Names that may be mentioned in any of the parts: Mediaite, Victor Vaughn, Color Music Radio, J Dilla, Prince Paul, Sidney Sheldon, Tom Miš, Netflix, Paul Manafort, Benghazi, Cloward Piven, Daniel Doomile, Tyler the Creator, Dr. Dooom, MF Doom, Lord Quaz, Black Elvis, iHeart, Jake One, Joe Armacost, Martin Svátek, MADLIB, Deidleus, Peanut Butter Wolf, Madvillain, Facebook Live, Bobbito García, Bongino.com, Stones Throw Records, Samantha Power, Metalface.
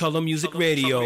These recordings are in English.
Color Music Radio.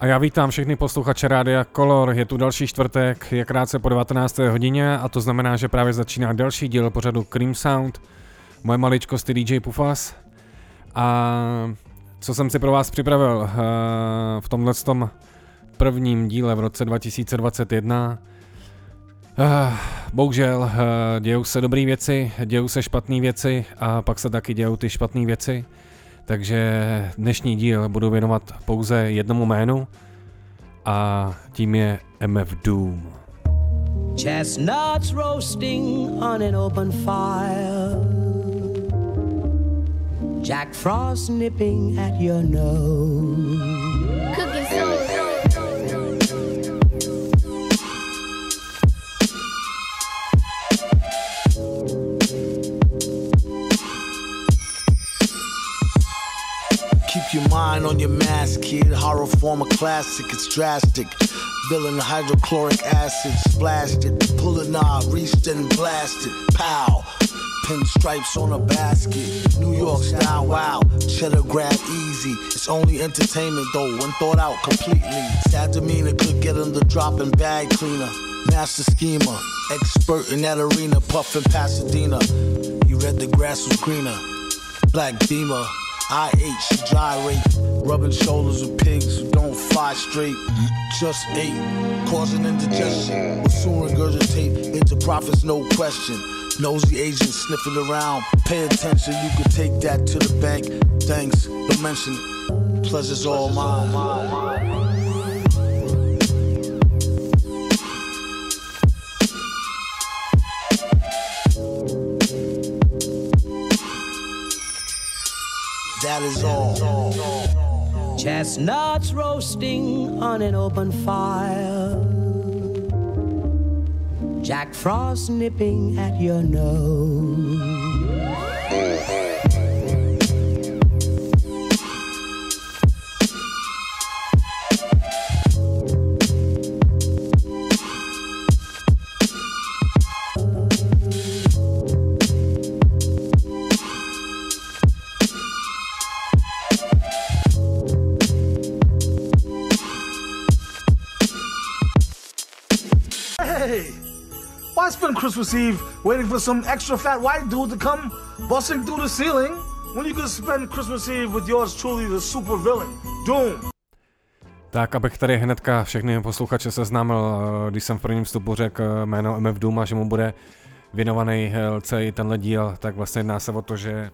A já vítám všechny posluchače Rádia Kolor, je tu další čtvrtek, je krátce po 19. hodině a to znamená, že právě začíná další díl pořadu Cream Sound, moje maličkosti DJ Pufas. A co jsem si pro vás připravil v tomhletom prvním díle v roce 2021, bohužel dějou se dobrý věci, dějou se špatné věci a pak se taky dějou ty špatné věci. Takže dnešní díl budu věnovat pouze jednomu jménu a tím je MF Doom. Chestnuts roasting on an open fire, Jack Frost nipping at your nose, cooking soda. Keep your mind on your mask, kid. Horror form a classic, it's drastic. Villain hydrochloric acid, splashed it. Pull a knob, reached and blasted. Pow! Pinstripes on a basket. New York style, wow. Cheddar grab easy. It's only entertainment though, when thought out completely. Sad demeanor could get him the dropping bag cleaner. Master schemer, expert in that arena. Puffin' Pasadena. He read the grass was greener. Black Beamer. IH, gyrate, rubbing shoulders with pigs who don't fly straight. Just ate, causing indigestion. Will soon regurgitate profits, no question. Nosy agents sniffing around. Pay attention, you can take that to the bank. Thanks, don't mention it. Pleasure's all mine. That is all. Chestnuts roasting on an open fire, Jack Frost nipping at your nose. Christmas Eve waiting for some extra fat white dude to come busting through the ceiling when you could spend Christmas Eve with yours truly, the super villain, Doom. Tak, abych tady hnedka všechny posluchače seznámil, když jsem v prvním vstupu řekl jméno MF Doom a že mu bude věnovaný celý tenhle díl, tak vlastně jedná se o to, že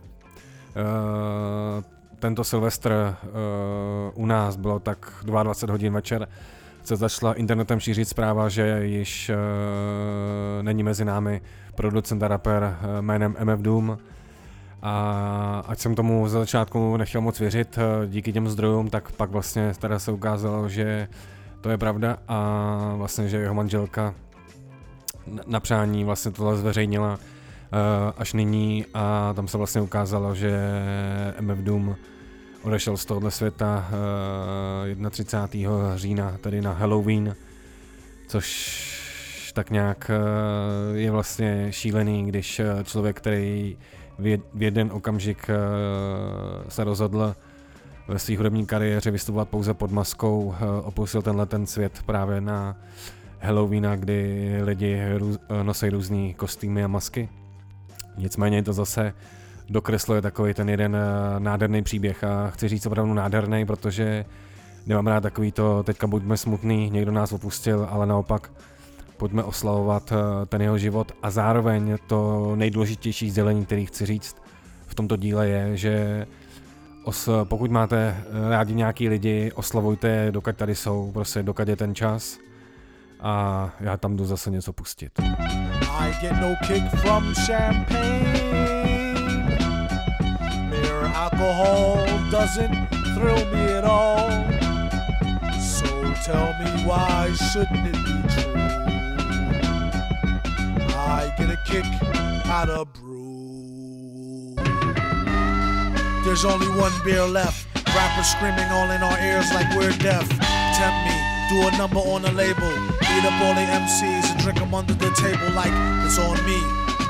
tento Silvestr u nás bylo tak 22 hodin večer, se začala internetem šířit zpráva, že již není mezi námi producent a rapper jménem MF Doom. A ať jsem tomu za začátku nechtěl moc věřit díky těm zdrojům, tak pak vlastně teda se ukázalo, že to je pravda a vlastně, že jeho manželka na přání vlastně tohle zveřejnila až nyní a tam se vlastně ukázalo, že MF Doom odešel z tohohle světa 31. října, tedy na Halloween, což tak nějak je vlastně šílený, když člověk, který v jeden okamžik se rozhodl ve své hudební kariéře vystupovat pouze pod maskou, opustil tenhle ten svět právě na Halloweena, kdy lidi nosí různý kostýmy a masky. Nicméně to zase dokresluje takový ten jeden nádherný příběh a chci říct opravdu nádherný, protože nemám rád takový to teďka buďme smutný, někdo nás opustil, ale naopak pojďme oslavovat ten jeho život a zároveň to nejdůležitější sdělení, který chci říct v tomto díle je, že pokud máte rádi nějaký lidi, oslavujte je, dokud tady jsou, prostě dokud je ten čas a já tam jdu zase něco pustit. I get no kick from champagne. Alcohol doesn't thrill me at all. So tell me why shouldn't it be true? I get a kick out of brew. There's only one beer left. Rappers screaming all in our ears like we're deaf. Tempt me, do a number on a label. Beat up all the MCs and drink them under the table like it's on me.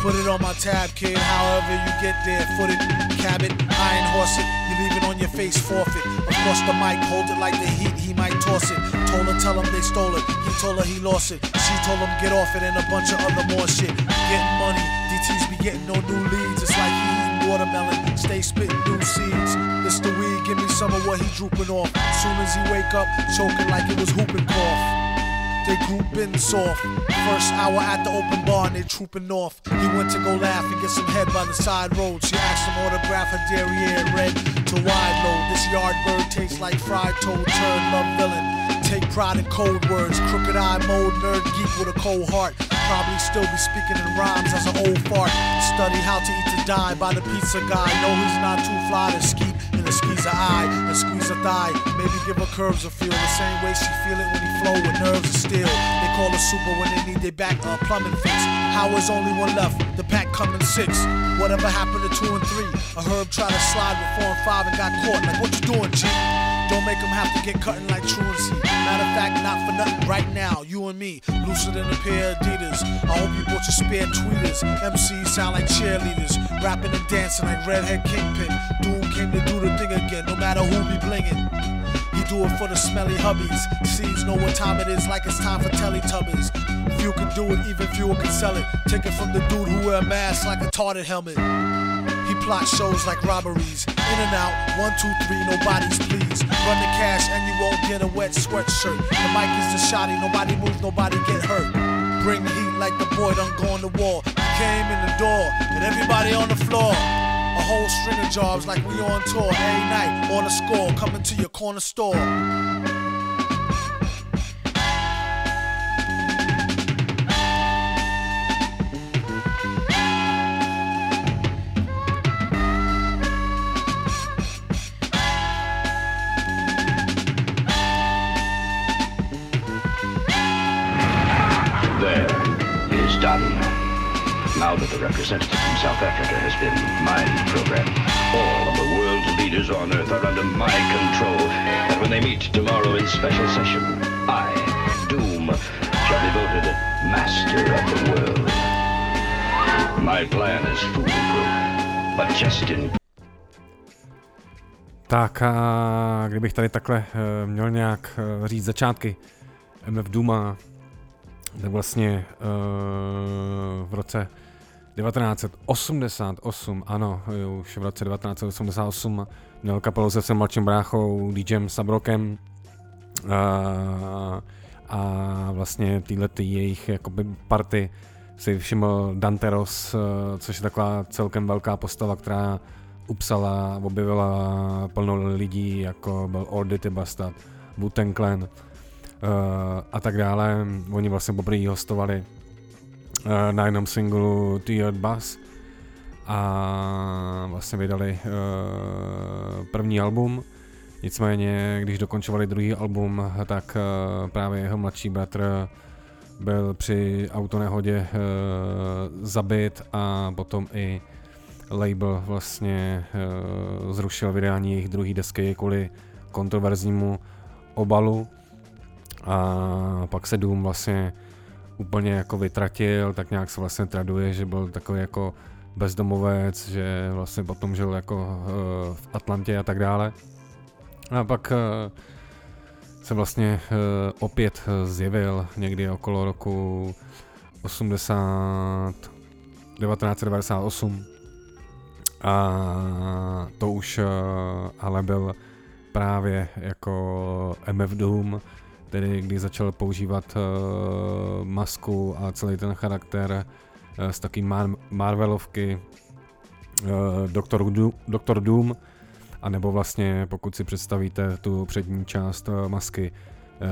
Put it on my tab, kid, however you get there. Foot it, cab it, iron horse it. You leave it on your face, forfeit. Across the mic, hold it like the heat, he might toss it. Told her, tell him they stole it. He told her he lost it. She told him get off it and a bunch of other more shit. Getting money, DT's be getting no new leads. It's like he eating watermelon, stay spitting new seeds. It's the weed, give me some of what he drooping off. Soon as he wake up, choking like it was whooping cough. They groupin' soft. First hour at the open bar and they trooping off. He went to go laugh and get some head by the side road. She asked him autograph her derriere red to wide load. This yard bird tastes like fried toad, turd, love villain. Take pride in cold words. Crooked eye mode, nerd geek with a cold heart. Probably still be speaking in rhymes as an old fart. Study how to eat to die by the pizza guy. No, he's not too fly to skeet in a squeeze a eye, a squeeze a thigh. Maybe give her curves a feel the same way she feel it when he flow with nerves of steel. They call her super when they need their back plumbing fix. How is only one left? The pack coming six. Whatever happened to 2 and 3? A herb tried to slide with 4 and 5 and got caught. Like what you doing, G? Don't make them have to get cutting like truancy. Matter of fact, not for nothing. Right now, you and me, looser than a pair of Adidas. I hope you bought your spare tweeters. MCs sound like cheerleaders, rapping and dancing like redhead kingpin. Dude came to do the thing again, no matter who be blingin'. He do it for the smelly hubbies. Seeds know what time it is, like it's time for Teletubbies. Few can do it, even fewer can sell it. Take it from the dude who wear a mask like a tarted helmet. He plot shows like robberies. In and out, 1, 2, 3, nobody's please. Run the cash and you won't get a wet sweatshirt. The mic is the shotty, nobody moves, nobody get hurt. Bring the heat like The boy done gone to war. He came in the door, and everybody on the floor. A whole string of jobs like we on tour. Every night on the score, coming to your corner store. Now that the representative from South Africa has been mind programmed, all of the world's leaders on Earth are under my control. And when they meet tomorrow in special session, I, Doom, shall be voted master of the world. My plan is foolproof, but just in... Tak a kdybych tady takhle měl nějak říct začátky MF Dooma, tak vlastně v roce 1988, ano, už v roce 1988 měl kapelu se svým mladším bráchou DJem Sabrokem a vlastně týhletý jejich jakoby party si všiml Dante Ross, což je taková celkem velká postava, která upsala, objevila plno lidí, jako byl Ol' Dirty Bastard, Wu-Tang Clan a tak dále. Oni vlastně poprvé hostovali na jednom singlu The Earth Buzz a vlastně vydali první album. Nicméně, když dokončovali druhý album, tak právě jeho mladší bratr byl při autonehodě zabit a potom i label vlastně zrušil vydání jejich druhé desky kvůli kontroverznímu obalu. A pak se Doom vlastně úplně jako vytratil, tak nějak se vlastně traduje, že byl takový jako bezdomovec, že vlastně potom žil jako v Atlantě a tak dále. A pak se vlastně opět zjevil někdy okolo roku 1998 a to už ale byl právě jako MF Doom, tedy když začal používat masku a celý ten charakter z taky Marvelovky Dr. Doom, a nebo vlastně pokud si představíte tu přední část masky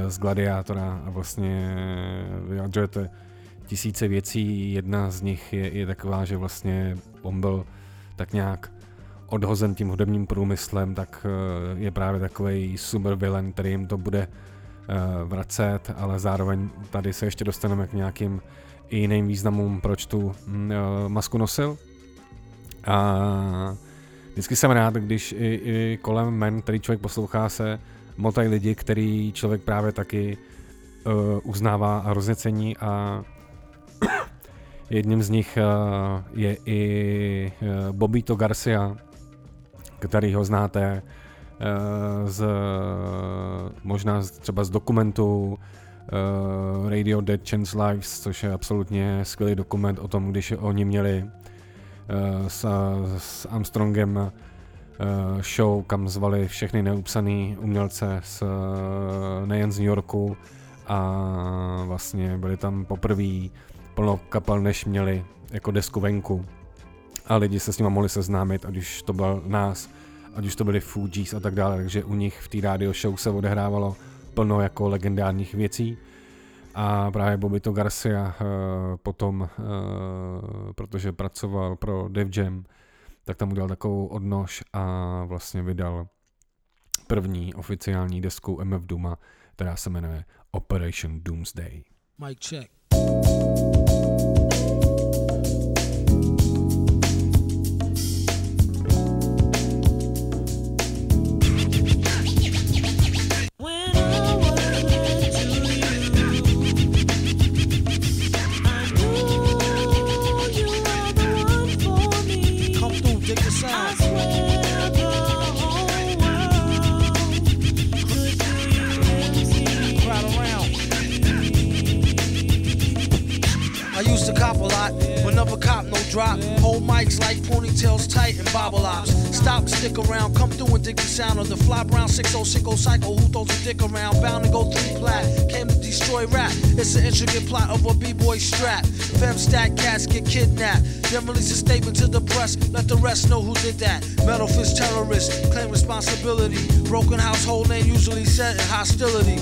z Gladiátora a vlastně vyjadřujete tisíce věcí, jedna z nich je taková, že vlastně on byl tak nějak odhozen tím hudebním průmyslem, tak je právě takovej supervillain, který jim to bude vracet, ale zároveň tady se ještě dostaneme k nějakým jiným významům, proč tu masku nosil. A vždycky jsem rád, když i kolem men, který člověk poslouchá, se motají lidi, který člověk právě taky uznává a rozněcení, a jedním z nich je i Bobbito García, kterýho znáte možná třeba z dokumentu Radio Dead Changes Lives, což je absolutně skvělý dokument o tom, když oni měli s Armstrongem show, kam zvali všechny neupsaný umělce nejen z New Yorku, a vlastně byli tam poprvé plno kapel, než měli jako desku venku, a lidi se s nima mohli seznámit, ať už to byl nás, ať už to byly Fugees a tak dále, takže u nich v té radio show se odehrávalo plno jako legendárních věcí. A právě Bobbito García potom, protože pracoval pro Def Jam, tak tam udělal takovou odnož a vlastně vydal první oficiální desku MF Dooma, která se jmenuje Operation Doomsday. Mic check. Drop old mics like ponytails tight and bobble ops. Stop, stick around, come through and dig the sound of the fly brown 6060 psycho who throws a dick around. Bound to go three plat, came to destroy rap. It's an intricate plot of a b-boy strap. Fem stack cats get kidnapped. Then release a statement to the press. Let the rest know who did that. Metal fist terrorists claim responsibility. Broken household name usually set in hostility.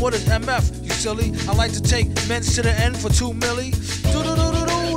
What is MF, you silly? I like to take men's to the end for 2 milli. Do-do-do-do-do,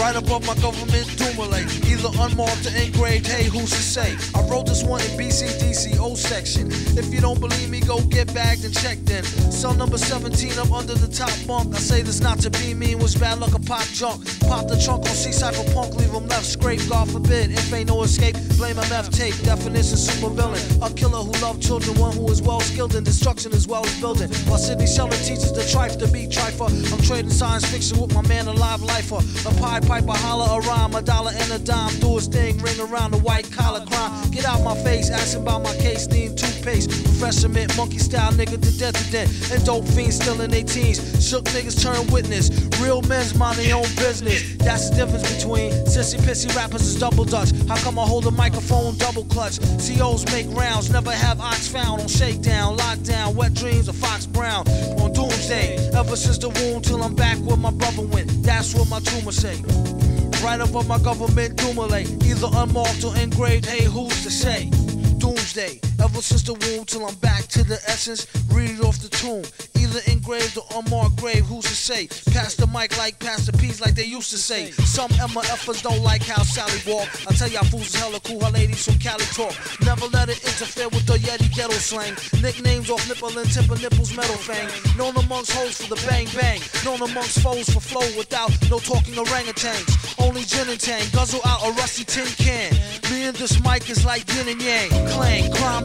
Right above my government doomsday, either unmarked or engraved, hey, who's to say? I wrote this one in BCDCO section. If you don't believe me, go get bagged and checked in. Cell number 17, I'm under the top bunk. I say this not to be mean, was bad luck, a pop junk. Pop the trunk on C-Cypher Punk, leave him left scraped, God forbid. If ain't no escape, blame MF tape. Definition super villain, a killer who loved children, one who is well skilled in destruction as well as building. While Sidney Sheldon teaches the trife to be trifer, I'm trading science fiction with my man, a live lifer. A pie pipe, a holler, a rhyme, a dollar and a dime. Do his thing, ring around the white collar crime. Get out my face, asking about my case, needing toothpaste. Refreshment, monkey style, nigga to death to death. And dope fiends still in their teens. Shook niggas turn witness. Real men's mind their own business. That's the difference between sissy pissy rappers is double dutch. How come I hold a microphone double clutch? COs make rounds, never have ox found. On shakedown, lockdown, wet dreams of Fox Brown. On doomsday, ever since the womb till I'm back where my brother went. That's what my tumor say. Right above my government doomsday, either unmarked or engraved, hey, who's to say? Doomsday, ever since the womb till I'm back to the essence, read it off the tomb. Either engraved or unmarked grave, who's to say? Pass the mic like pass the peas like they used to say. Some MFers don't like how Sally walk. I tell y'all fools is hella cool, her ladies from Cali talk. Never let it interfere with the Yeti ghetto slang. Nicknames off nipple and tip of nipples, metal fang. Known amongst hoes for the bang bang. Known amongst foes for flow without no talking orangutans. Only gin and tang, guzzle out a rusty tin can. Me and this mic is like yin and yang. Clang, crime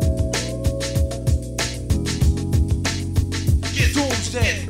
Doomsday.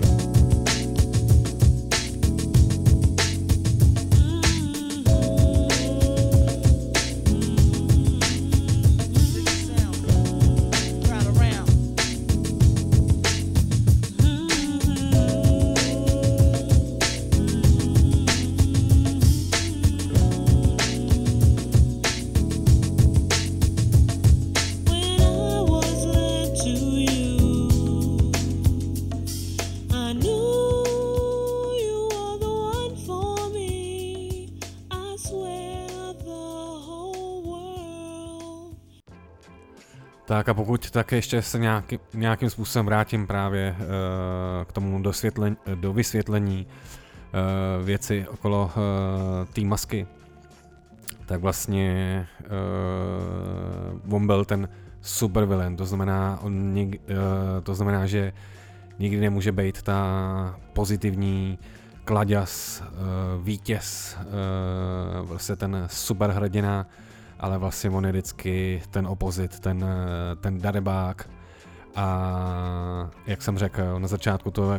Tak a pokud tak ještě se nějakým způsobem vrátím právě k tomu do vysvětlení věci okolo té masky, tak vlastně on byl ten supervillain, to znamená, že nikdy nemůže být ta pozitivní klaďas, vítěz, vlastně ten superhrdina, ale vlastně on je vždycky ten opozit, ten darebák. A jak jsem řekl, na začátku to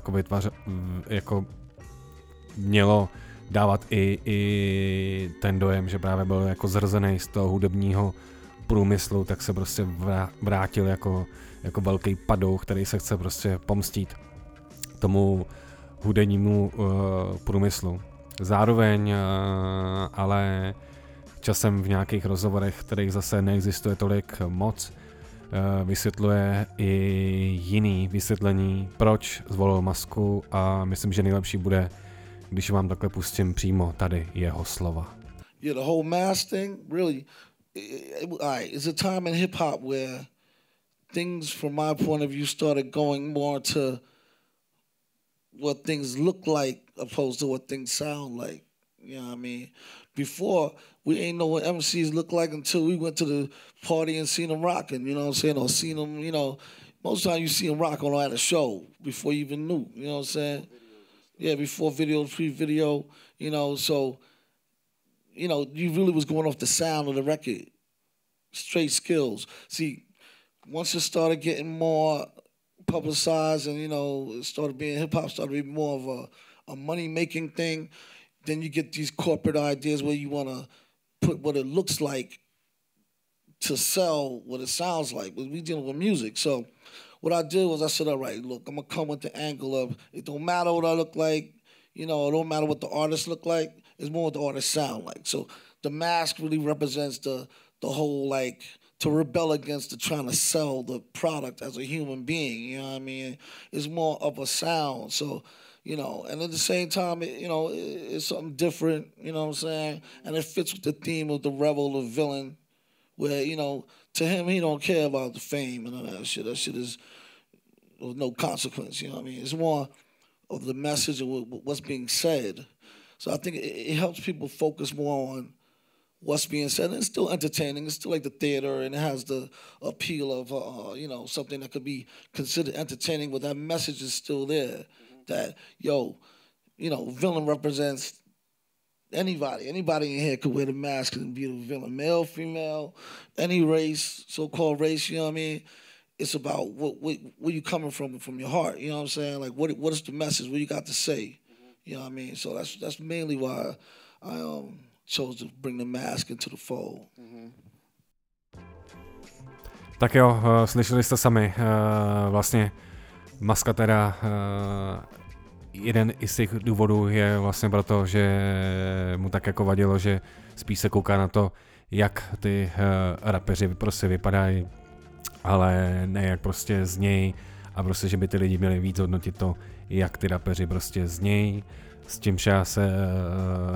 jako mělo dávat i ten dojem, že právě byl jako zrzený z toho hudebního průmyslu, tak se prostě vrátil jako velký padouch, který se chce prostě pomstít tomu hudebnímu průmyslu. Zároveň ale časem v nějakých rozhovorech, kterých zase neexistuje tolik moc, vysvětluje i jiný vysvětlení, proč zvolil masku, a myslím, že nejlepší bude, když vám takhle pustím přímo tady jeho slova. Yeah, the whole mask thing, really, it's a time in hip hop where things from my point of view started going more to what things look like opposed to what things sound like. You know what I mean? Before, we ain't know what MCs look like until we went to the party and seen them rocking, you know what I'm saying? Or seen them, you know, most of the time you see them rocking at a show before you even knew, you know what I'm saying? Yeah, before video, pre-video, you know, so, you know, you really was going off the sound of the record. Straight skills. See, once it started getting more publicized and, you know, it started being, hip-hop started being more of a money-making thing, then you get these corporate ideas where you want to put what it looks like to sell what it sounds like. But we dealing with music. So what I did was I said, all right, look, I'm going to come with the angle of it don't matter what I look like, you know, it don't matter what the artists look like. It's more what the artists sound like. So the mask really represents the whole, like, to rebel against the trying to sell the product as a human being, you know what I mean? It's more of a sound. So, you know, and at the same time, you know, it's something different, you know what I'm saying? And it fits with the theme of the rebel, the villain, where, you know, to him, he don't care about the fame and all that shit. That shit is of no consequence, you know what I mean? It's more of the message of what's being said. So I think it helps people focus more on what's being said. And it's still entertaining. It's still like the theater, and it has the appeal of, you know, something that could be considered entertaining, but that message is still there. That, yo, you know, villain represents anybody. Anybody in here could wear the mask and be the villain. Male, female, any race, so-called race, you know what I mean? It's about where you coming from your heart, you know what I'm saying? Like, what is the message? What you got to say? You know what I mean? So that's mainly why I chose to bring the mask into the fold. Tak jo, slyšeli jste sami vlastně Maska teda, jeden z těch důvodů je vlastně proto, že mu tak jako vadilo, že spíš se kouká na to, jak ty rapeři prostě vypadají, ale ne jak prostě znějí, a prostě, že by ty lidi měli víc hodnotit to, jak ty rapeři prostě znějí. S čímž já se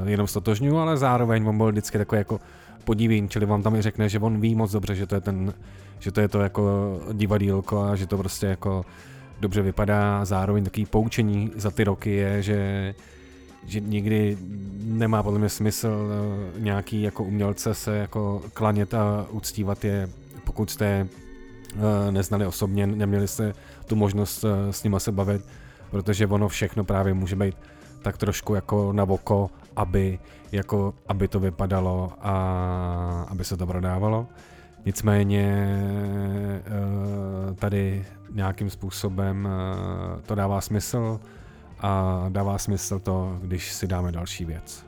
jenom stotožňuji, ale zároveň on byl vždycky takový jako podivín, čili vám tam i řekne, že on ví moc dobře, že to je ten, že to je to jako divadýlko a že to prostě jako dobře vypadá. Zároveň takový poučení za ty roky je, že nikdy nemá podle mě smysl nějaký jako umělce se jako klanět a uctívat je, pokud jste neznali osobně, neměli jste tu možnost s nima se bavit, protože ono všechno právě může být tak trošku jako na oko, aby to vypadalo a aby se to prodávalo. Nicméně tady nějakým způsobem to dává smysl a dává smysl to, když si dáme další věc.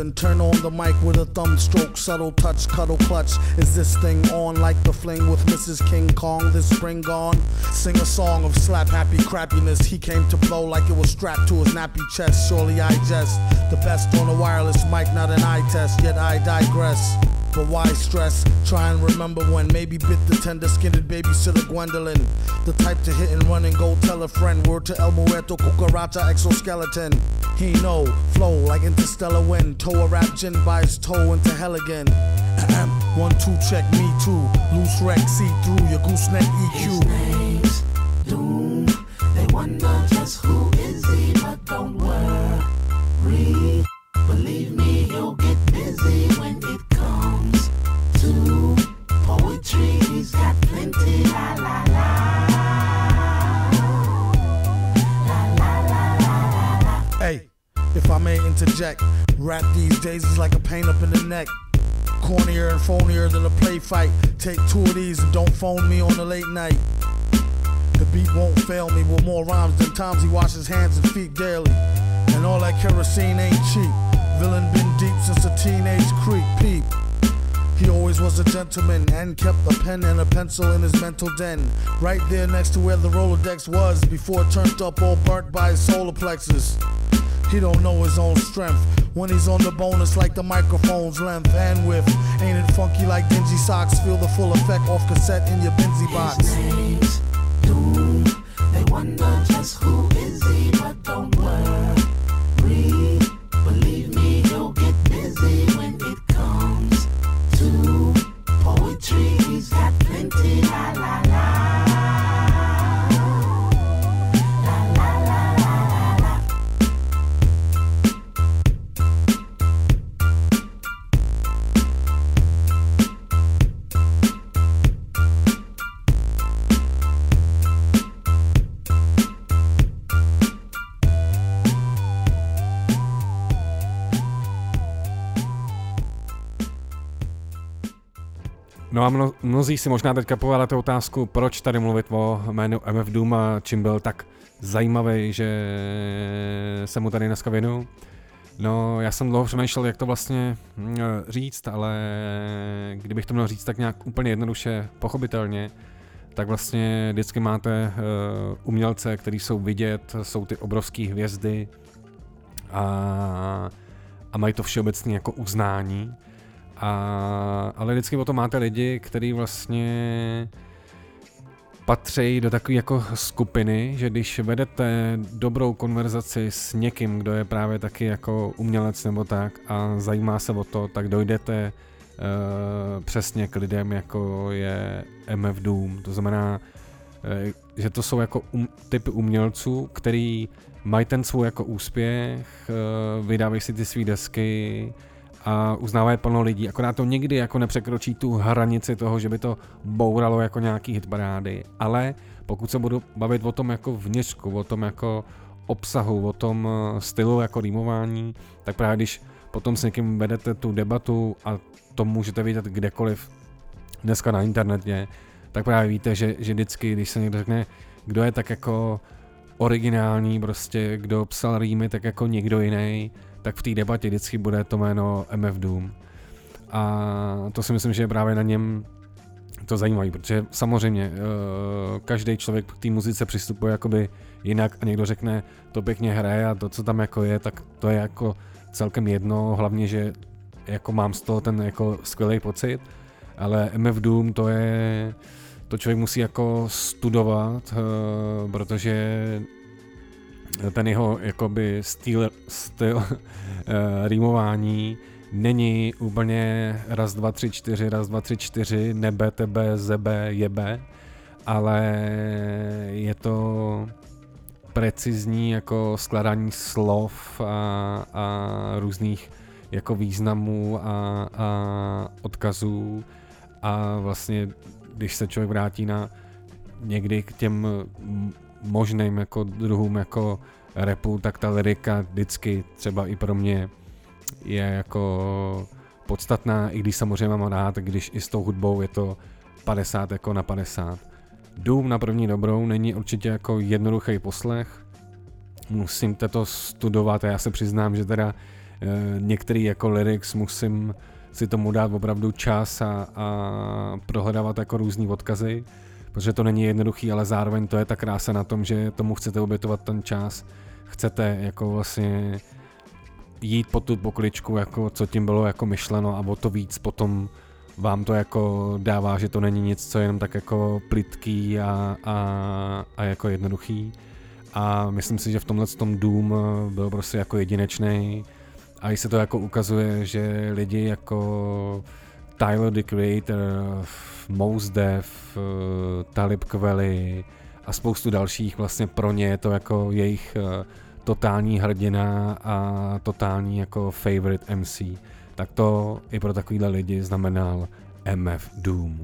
And turn on the mic with a thumb stroke, subtle touch, cuddle clutch. Is this thing on like the fling with Mrs. King Kong this spring gone? Sing a song of slap happy crappiness. He came to blow like it was strapped to his nappy chest. Surely I jest. The best on a wireless mic, not an eye test. Yet I digress. But why stress? Try and remember when maybe bit the tender-skinned babysitter Gwendolyn, the type to hit and run and go tell a friend. Word to El Muerto, cucaracha, exoskeleton. He know, flow like interstellar wind. Toe a rap gin by his toe into hell again. 1, 2, check, me too. Loose wreck, see through your gooseneck EQ. His name's Doom. They wonder just who is he, but don't worry. Believe me, you'll get busy when it comes to poetry. He's got plenty, la la la. Hey, if I may interject, rap these days is like a pain up in the neck. Cornier and phonier than a play fight. Take 2 of these and don't phone me on the late night. The beat won't fail me with more rhymes than times he washes hands and feet daily. And all that kerosene ain't cheap. Villain been deep since a teenage creep peep. He always was a gentleman and kept a pen and a pencil in his mental den, right there next to where the Rolodex was before it turned up all burnt by his solar plexus. He don't know his own strength. When he's on the bonus like the microphone's length and width. Ain't it funky like dingy socks? Feel the full effect off cassette in your Benzy box. His name's Doom. They wonder just who is he, but don't worry. Believe me, he'll get busy when it comes to poetry. He's got plenty, la la la. No a mnozí si možná teďka povládáte otázku, proč tady mluvit o jménu MF Doom a čím byl tak zajímavý, že se mu tady dneska věnuju. No já jsem dlouho přemýšlel, jak to vlastně říct, ale kdybych to měl říct tak nějak úplně jednoduše, pochopitelně, tak vlastně vždycky máte umělce, který jsou vidět, jsou ty obrovský hvězdy a mají to všeobecně jako uznání. Ale vždycky o to máte lidi, kteří vlastně patří do takové jako skupiny, že když vedete dobrou konverzaci s někým, kdo je právě taky jako umělec nebo tak a zajímá se o to, tak dojdete přesně k lidem, jako je MF Doom. To znamená, že to jsou jako typy umělců, který mají ten svůj jako úspěch, vydávají si ty své desky, a uznávají plno lidí, akorát to nikdy jako nepřekročí tu hranici toho, že by to bouralo jako nějaký hitparády, ale pokud se budu bavit o tom jako vněřku, o tom jako obsahu, o tom stylu jako rýmování, tak právě když potom s někým vedete tu debatu a to můžete vidět kdekoliv dneska na internetě, tak právě víte, že vždycky, když se někdo řekne, kdo je tak jako originální prostě, kdo psal rýmy, tak jako někdo jiný, tak v té debatě vždycky bude to jméno MF Doom. A to si myslím, že je právě na něm to zajímavé, protože samozřejmě každý člověk k té muzice přistupuje jakoby jinak a někdo řekne, to pěkně hraje a to, co tam jako je, tak to je jako celkem jedno, hlavně, že jako mám z toho ten jako skvělý pocit, ale MF Doom to je, to člověk musí jako studovat, protože ten jeho jakoby styl rýmování není úplně raz, dva, tři, čtyři, raz, dva, tři, čtyři, nebe, tebe, zebe, jebe, ale je to precizní jako skládání slov a různých jako významů a odkazů a vlastně když se člověk vrátí na někdy k těm možným jako druhům jako rapu, tak ta lyrika vždycky třeba i pro mě je jako podstatná, i když samozřejmě mám rád, když i s tou hudbou je to 50 jako na 50. Doom na první dobrou není určitě jako jednoduchý poslech, musím to studovat a já se přiznám, že teda některý jako lyrics musím si tomu dát opravdu čas a prohledávat jako různý odkazy, protože to není jednoduchý, ale zároveň to je ta krása na tom, že tomu chcete obětovat ten čas, chcete jako vlastně jít po tu pokličku, jako co tím bylo jako myšleno a o to víc potom vám to jako dává, že to není nic, co je jenom tak jako plytký a jako jednoduchý a myslím si, že v tomhle tom Doom byl prostě jako jedinečný a i se to jako ukazuje, že lidi jako Tyler the Creator, Mos Def, Talib Kweli a spoustu dalších, vlastně pro ně je to jako jejich totální hrdina a totální jako favorite MC. Tak to i pro takovýhle lidi znamenal MF Doom.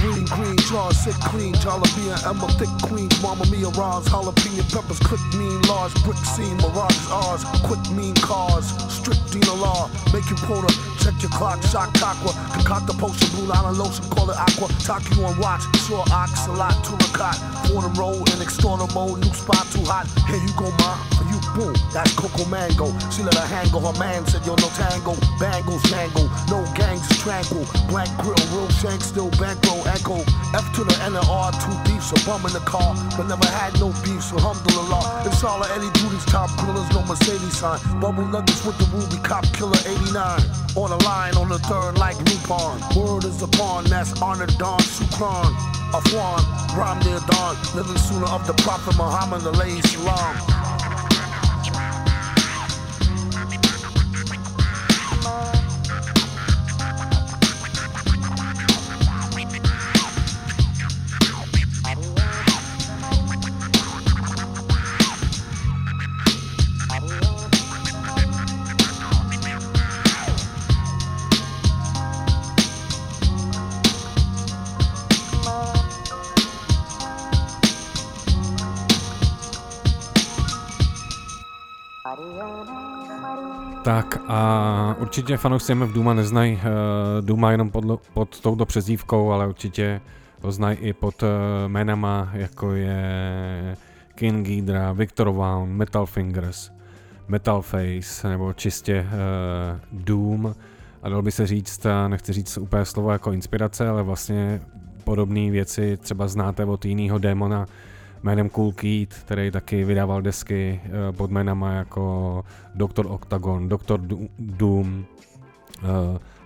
Green, green, jars, sit clean, jalapeno, I'm a thick queen, mama mia rhymes, jalapeno peppers, click mean, large, brick scene, mirages ours, quick mean cars, strict dealer law, make you quota, Check your clock, shock aqua. Concoct the potion, blue line lotion, call it aqua. Talk you on watch, sure ox, a lot, turicot. For the road in external mode, new spot, too hot. Here you go, ma, for you, boom, that's Coco Mango. She let her hang go, her man said, yo, no tango. Bangles, mango, no gangs, tranquil. Black grill, real shank, still bankroll, echo. F to the N and R, two beefs, a bum in the car. But never had no beef, so alhamdulillah. It's all of Eddie Duty's top grillers, no Mercedes sign. Bubble nuggets with the Ruby Cop Killer 89. On the line, on the third like Lupon. Word is upon, that's honored Don Sukron. Afwan, Ram near Don. Living sooner of the Prophet Muhammad, alayhi salam. Tak a určitě fanoušci MF Dooma neznají Dooma jenom pod touto přezdívkou, ale určitě ho znají i pod jménama, jako je King Ghidra, Victor Vaughn, Metal Fingers, Metalface nebo čistě Doom. A dalo by se říct, nechci říct úplně slovo jako inspirace, ale vlastně podobné věci třeba znáte od jinýho démona jménem Cool Keith, který taky vydával desky pod jménama jako Dr. Octagon, Dr. Dooom,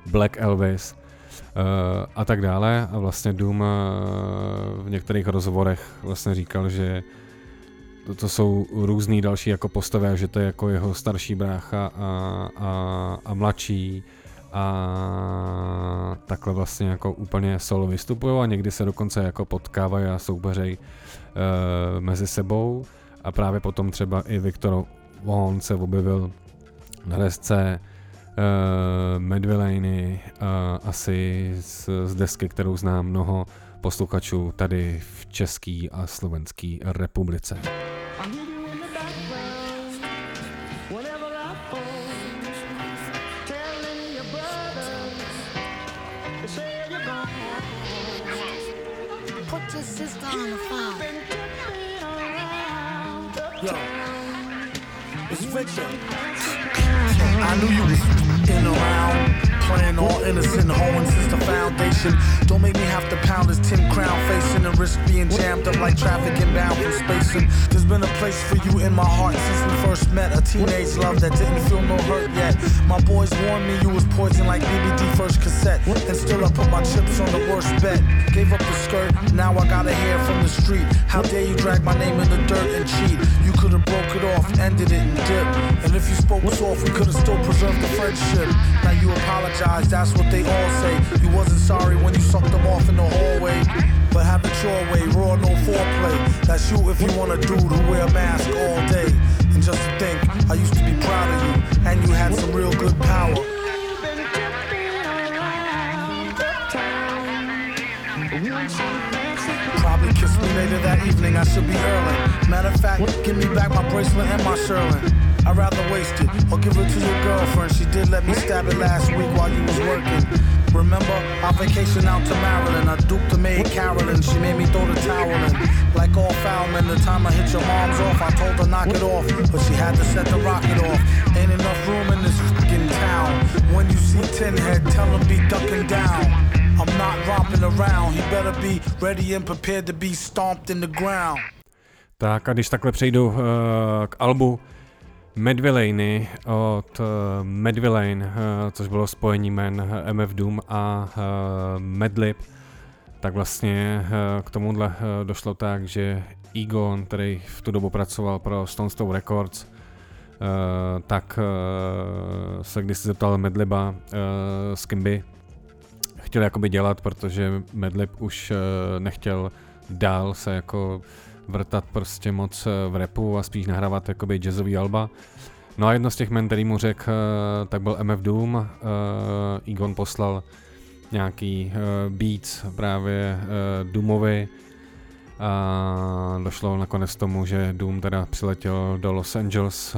Black Elvis a tak dále. A vlastně Doom v některých rozhovorech vlastně říkal, že to jsou různý další jako postavy, že to je jako jeho starší brácha a mladší a takhle vlastně jako úplně solo vystupují a někdy se dokonce jako potkávají a soupeřejí mezi sebou a právě potom třeba i Victor Vaughn se objevil na desce Madvillainy asi z desky, kterou zná mnoho posluchačů tady v České a Slovenské republice. Yo, it's Victor. I knew you was in around, playing all innocent, hoeing since the foundation. Don't make me have to pound this 10 crown, facing and risk being jammed up like traffic inbound from spacing. There's been a place for you in my heart since we first met, a teenage love that didn't feel no hurt yet. My boys warned me you was poison like BBD first cassette, and still I put my chips on the worst bet. Gave up the skirt, now I gotta hear from the street. How dare you drag my name in the dirt and cheat? You could've broke it off, ended it and dipped. And if you spoke soft, we could've still preserved the friendship. Now you apologize, that's what they all say. You wasn't sorry when you sucked them off in the hallway, but have it your way, raw, no foreplay. That's you if you want a dude who wear a mask all day. And just to think, I used to be proud of you, and you had some real good power. Probably kissed me later that evening, I should be early. Matter of fact, give me back my bracelet and my Sherlin. I'd rather waste it, or give it to your girlfriend. She did let me stab it last week while you was working. Remember, I vacationed out to Maryland. I duped the maid Carolyn, she made me throw the towel in. Like all foul men, the time I hit your mom's off, I told her knock it off, but she had to set the rocket off. Ain't enough room in this f***ing town. When you see Tinhead, tell him be ducking down. I'm not romping around, he better be ready and prepared to be stomped in the ground. Tak a když takhle přejdu k albu Madvillainy od Madvillain, což bylo spojení jmen MF Doom a MADLIB, tak vlastně k tomuhle došlo tak, že Egon, který v tu dobu pracoval pro Stones Throw Records, tak se když se zeptal MADLIBa, s kým by chtěl jakoby dělat, protože MADLIB už nechtěl dál se jako vrtat prostě moc v rapu a spíš nahrávat jakoby jazzový alba. No a jedno z těch men, který mu řekl, tak byl MF Doom. Egon poslal nějaký beats právě Doomovi a došlo nakonec tomu, že Doom teda přiletěl do Los Angeles.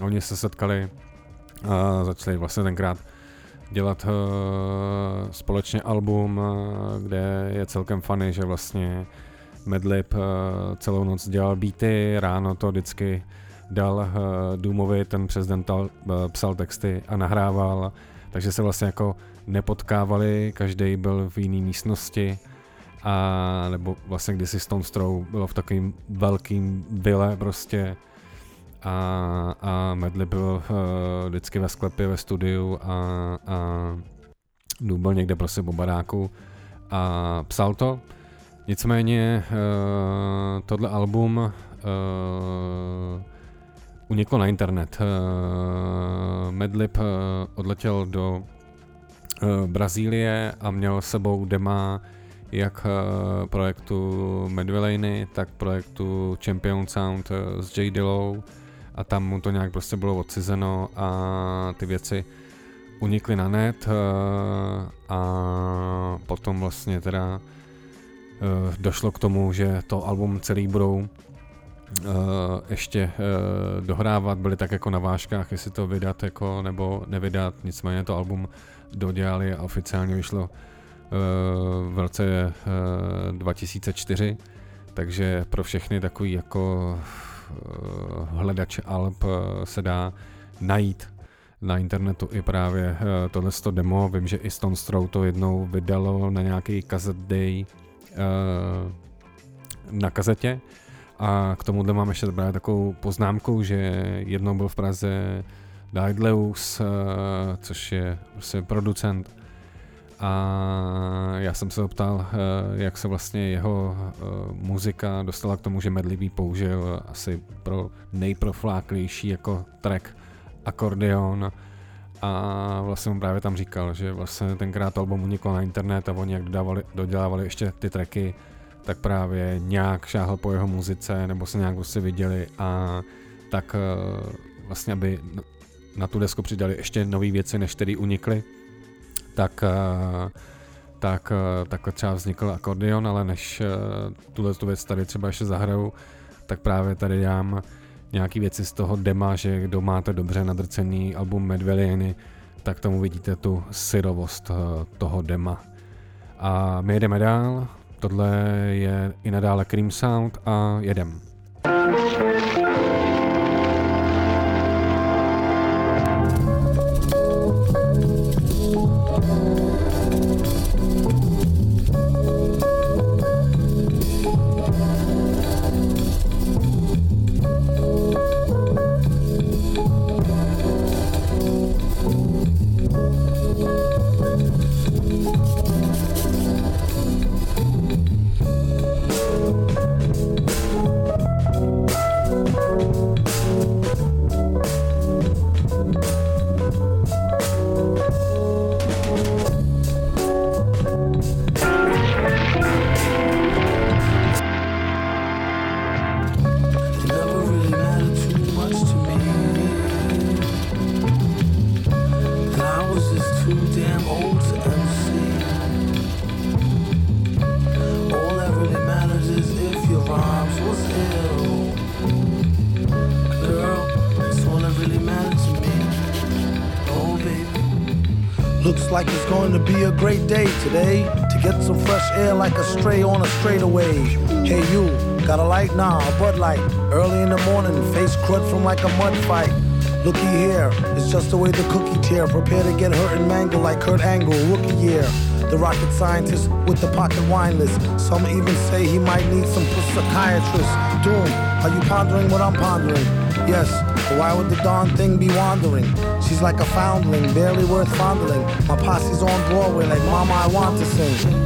Oni se setkali a začali vlastně tenkrát dělat společně album, kde je celkem funny, že vlastně Madlib celou noc dělal beaty, ráno to vždycky dal Doomovi, ten přes den psal texty a nahrával, takže se vlastně jako nepotkávali, každý byl v jiné místnosti, a nebo vlastně kdysi Stones Throw bylo v takovým velkým vile prostě, a Madlib byl vždycky ve sklepě, ve studiu, a Doom byl někde prostě po baráku a psal to. Nicméně tohle album uniklo na internet. Madlib odletěl do Brazílie a měl s sebou dema jak projektu Madvillainy, tak projektu Champion Sound s J Dillou, a tam mu to nějak prostě bylo odcizeno a ty věci unikly na net, a potom vlastně teda došlo k tomu, že to album celý budou ještě dohrávat, byli tak jako na vážkách, jestli to vydat jako nebo nevydat, nicméně to album dodělali a oficiálně vyšlo v roce 2004, takže pro všechny takový jako hledače alb se dá najít na internetu i právě tohleto demo. Vím, že i Stones Throw to jednou vydalo na nějaký cassette day na kazetě, a k tomuhle mám ještě právě takovou poznámku, že jednou byl v Praze Deidleus, což je prostě producent, a já jsem se ho ptal, jak se vlastně jeho muzika dostala k tomu, že Madlib použil asi pro nejprofláklejší jako track akordeon, a vlastně on právě tam říkal, že vlastně tenkrát album uniklo na internet a oni jak dodělávali ještě ty tracky, tak právě nějak šáhl po jeho muzice nebo se nějak vlastně viděli, a tak vlastně aby na tu desku přidali ještě nové věci, než tedy unikly, tak takhle třeba vznikl akordeon, ale než tuhle tu věc tady třeba ještě zahraju, tak právě tady dám nějaký věci z toho dema, že kdo máte dobře nadrcený album Madvillainy, tak tomu vidíte tu syrovost toho dema. A my jedeme dál, tohle je i nadále Cream Sound a jedem. Early in the morning, face crud from like a mud fight. Looky here, it's just the way the cookie tear. Prepare to get hurt and mangle like Kurt Angle, rookie year. The rocket scientist with the pocket wine list. Some even say he might need some psychiatrist. Doom, are you pondering what I'm pondering? Yes, but why would the darn thing be wandering? She's like a foundling, barely worth fondling. My posse's on Broadway like Mama, I want to sing.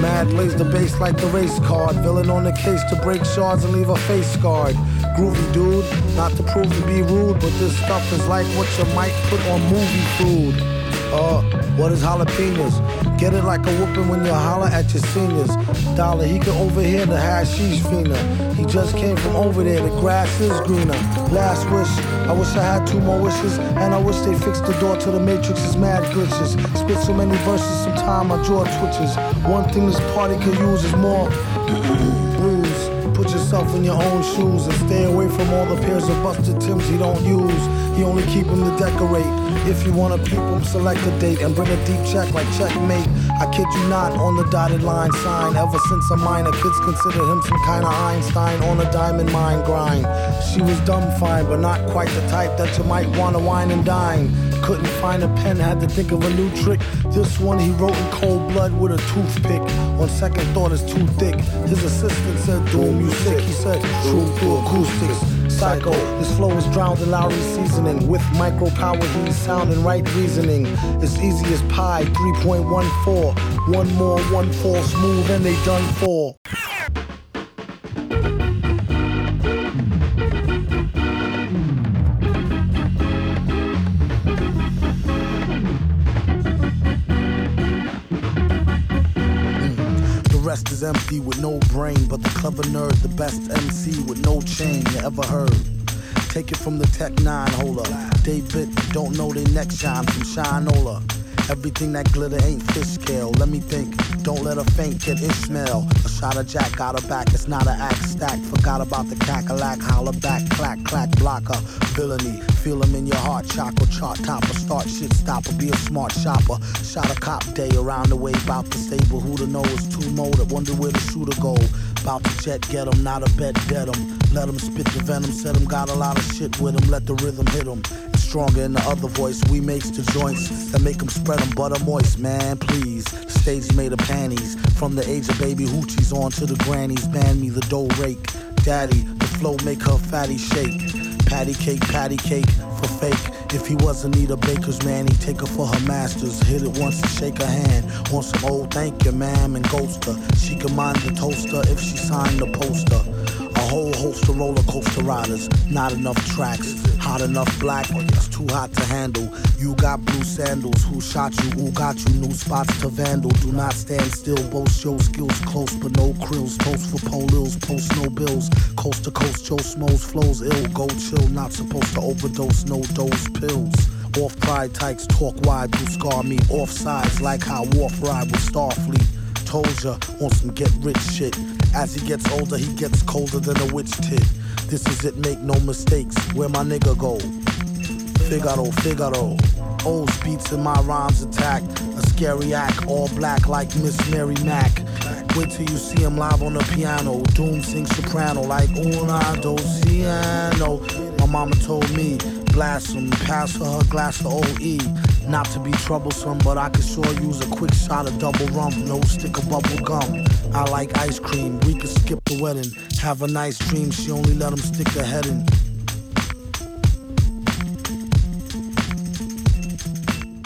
Mad lays the bass like the race card. Villain on the case to break shards and leave a face scarred. Groovy dude, not to prove to be rude, but this stuff is like what you might put on movie food. What is jalapenos? Get it like a whooping when you holler at your seniors. Dollar, he can overhear the hashish fiender. He just came from over there, the grass is greener. Last wish, I wish I had two more wishes, and I wish they fixed the door to the Matrix's mad glitches. Spit so many verses, sometimes my jaw twitches. One thing this party could use is more booze. Put yourself in your own shoes and stay away from all the pairs of busted Tims he don't use. He only keep them to decorate. If you want to peep them, select a date and bring a deep check like checkmate. I kid you not, on the dotted line sign. Ever since a minor, kids consider him some kind of Einstein on a diamond mine grind. She was dumb fine, but not quite the type that you might want to wine and dine. Couldn't find a pen, had to think of a new trick. This one he wrote in cold blood with a toothpick. On second thought, it's too thick. His assistant said, Doom, you sick. He said, true through acoustics. Psycho, his flow is drowned in Lowry seasoning. With micro power, he's sound and right reasoning. It's easy as pie, 3.14. One more, 1 4, smooth, and they done for. Is empty with no brain, but the clever nerd, the best MC with no chain you ever heard. Take it from the Tech 9 holder. David, don't know they neck shine from Shinola. Everything that glitter ain't fish scale. Let me think, don't let her faint, kid Ishmael. A shot of Jack, got her back, it's not an axe stack. Forgot about the cackalack, holler back, clack, clack, blocker, villainy. Feel them in your heart, chakra, chart topper, start shit stopper, be a smart shopper. Shot a cop day around the way, bout the stable. Who to know is too molded, wonder where the shooter go. Bout the jet, get him, not a bet, dead him. Let him spit the venom, said him, got a lot of shit with him, let the rhythm hit him. It's stronger in the other voice, we makes the joints that make him spread him butter moist, man, please. Stage made of panties, from the age of baby hoochies on to the grannies. Ban me the dough rake, daddy, the flow make her fatty shake. Patty cake for fake. If he wasn't need a baker's man, he'd take her for her masters. Hit it once and shake her hand. On some old thank you, ma'am, and ghost her. She could mind the toaster if she signed the poster. A whole host of roller coaster riders. Not enough tracks. Hot enough black, it's too hot to handle. You got blue sandals. Who shot you? Who got you? New spots to vandal. Do not stand still. Boast your skills close, but no krills. Toast for polils, post no bills. Coast to coast, Joe Smoes flows ill. Go chill, not supposed to overdose. No dose pills. Off pride tykes, talk wide, do scar me. Off sides, like how Worf ride with Starfleet. Told ya, on some get rich shit. As he gets older, he gets colder than a witch tit. This is it, make no mistakes. Where my nigga go? Figaro, Figaro. Old beats in my rhymes attack. A scary act, all black like Miss Mary Mack. Wait till you see him live on the piano. Doom sings soprano like Una Dociano. My mama told me, blast him, pass her her glass to O.E. Not to be troublesome, but I could sure use a quick shot of double rum. No stick of bubble gum. I like ice cream, we could skip the wedding. Have a nice dream, she only let him stick her head in.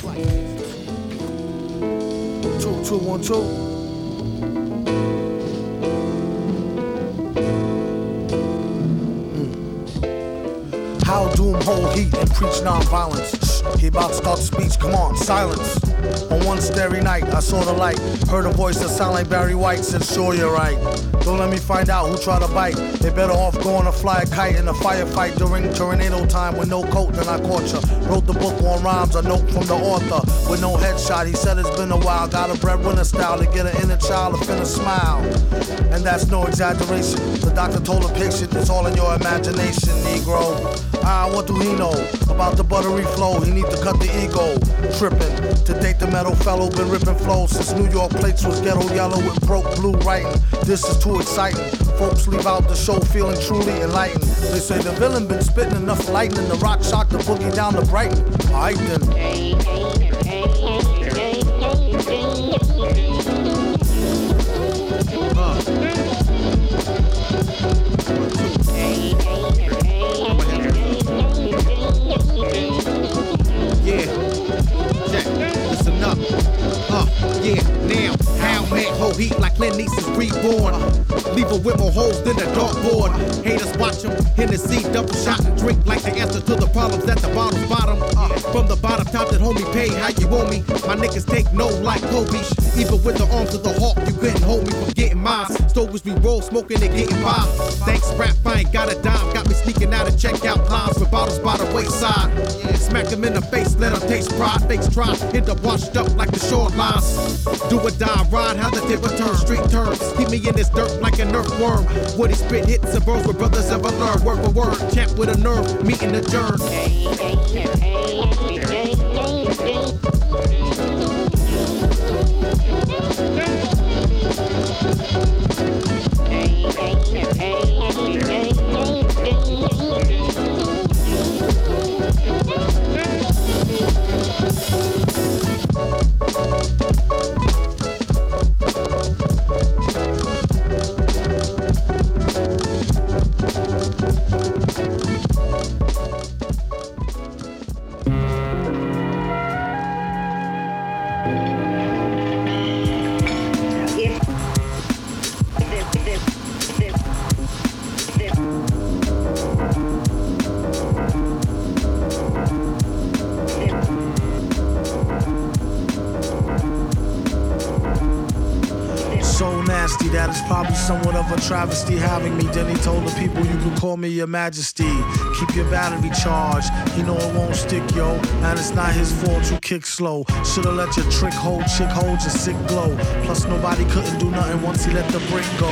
Right. 2, 2, 1, 2. How Doom hold heat and preach non-violence. Shh, he about to start speech, come on, silence. On one starry night, I saw the light. Heard a voice that sound like Barry White, said sure you're right. Don't let me find out who tried to bite. They better off going to fly a kite in a firefight during tornado time with no coat, then I caught ya. Wrote the book on rhymes, a note from the author. With no headshot, he said it's been a while. Got a breadwinner style to get an inner child to finna smile. And that's no exaggeration. The doctor told the patient, it's all in your imagination, Negro. What do he know about the buttery flow? He need to cut the ego. Trippin' to date the metal fellow, been rippin' flow since New York plates was ghetto yellow with broke blue writing. This is too exciting. Folks leave out the show feeling truly enlightened. They say the villain been spittin' enough lightning. The rock shocked the boogie down to Brighton. Alright then. Yeah, check, listen up. Yeah, now, how man hold heat like Lynn Neeson is reborn. Leave a with more holes than a dartboard. Haters watch him, Hennessy, double shot and drink like the answer to the problems at the bottle's bottom. From the bottom top that homie pay, how you owe me? My niggas take no like Kobe. Even with the arms of the hawk, you couldn't hold me from getting mine. Stories we roll, smoking and getting by. Thanks, rap, I ain't got a dime. Got me sneaking out of checkout lines with bottles by the wayside. Smack him in the face, let him taste pride. Fakes try, end up washed up like the shorelines. Do or die, ride, how the tip turns, street turns. Keep me in this dirt like an earthworm. Woody spit hits and bros with brothers of a learn. Word for word, champ with a nerve, meeting the germ. Somewhat of a travesty having me. Then he told the people, you can call me your majesty. Keep your battery charged. You know it won't stick, yo. And it's not his fault you kick slow. Shoulda let your trick hold, chick hold your sick glow. Plus nobody couldn't do nothing once he let the brick go.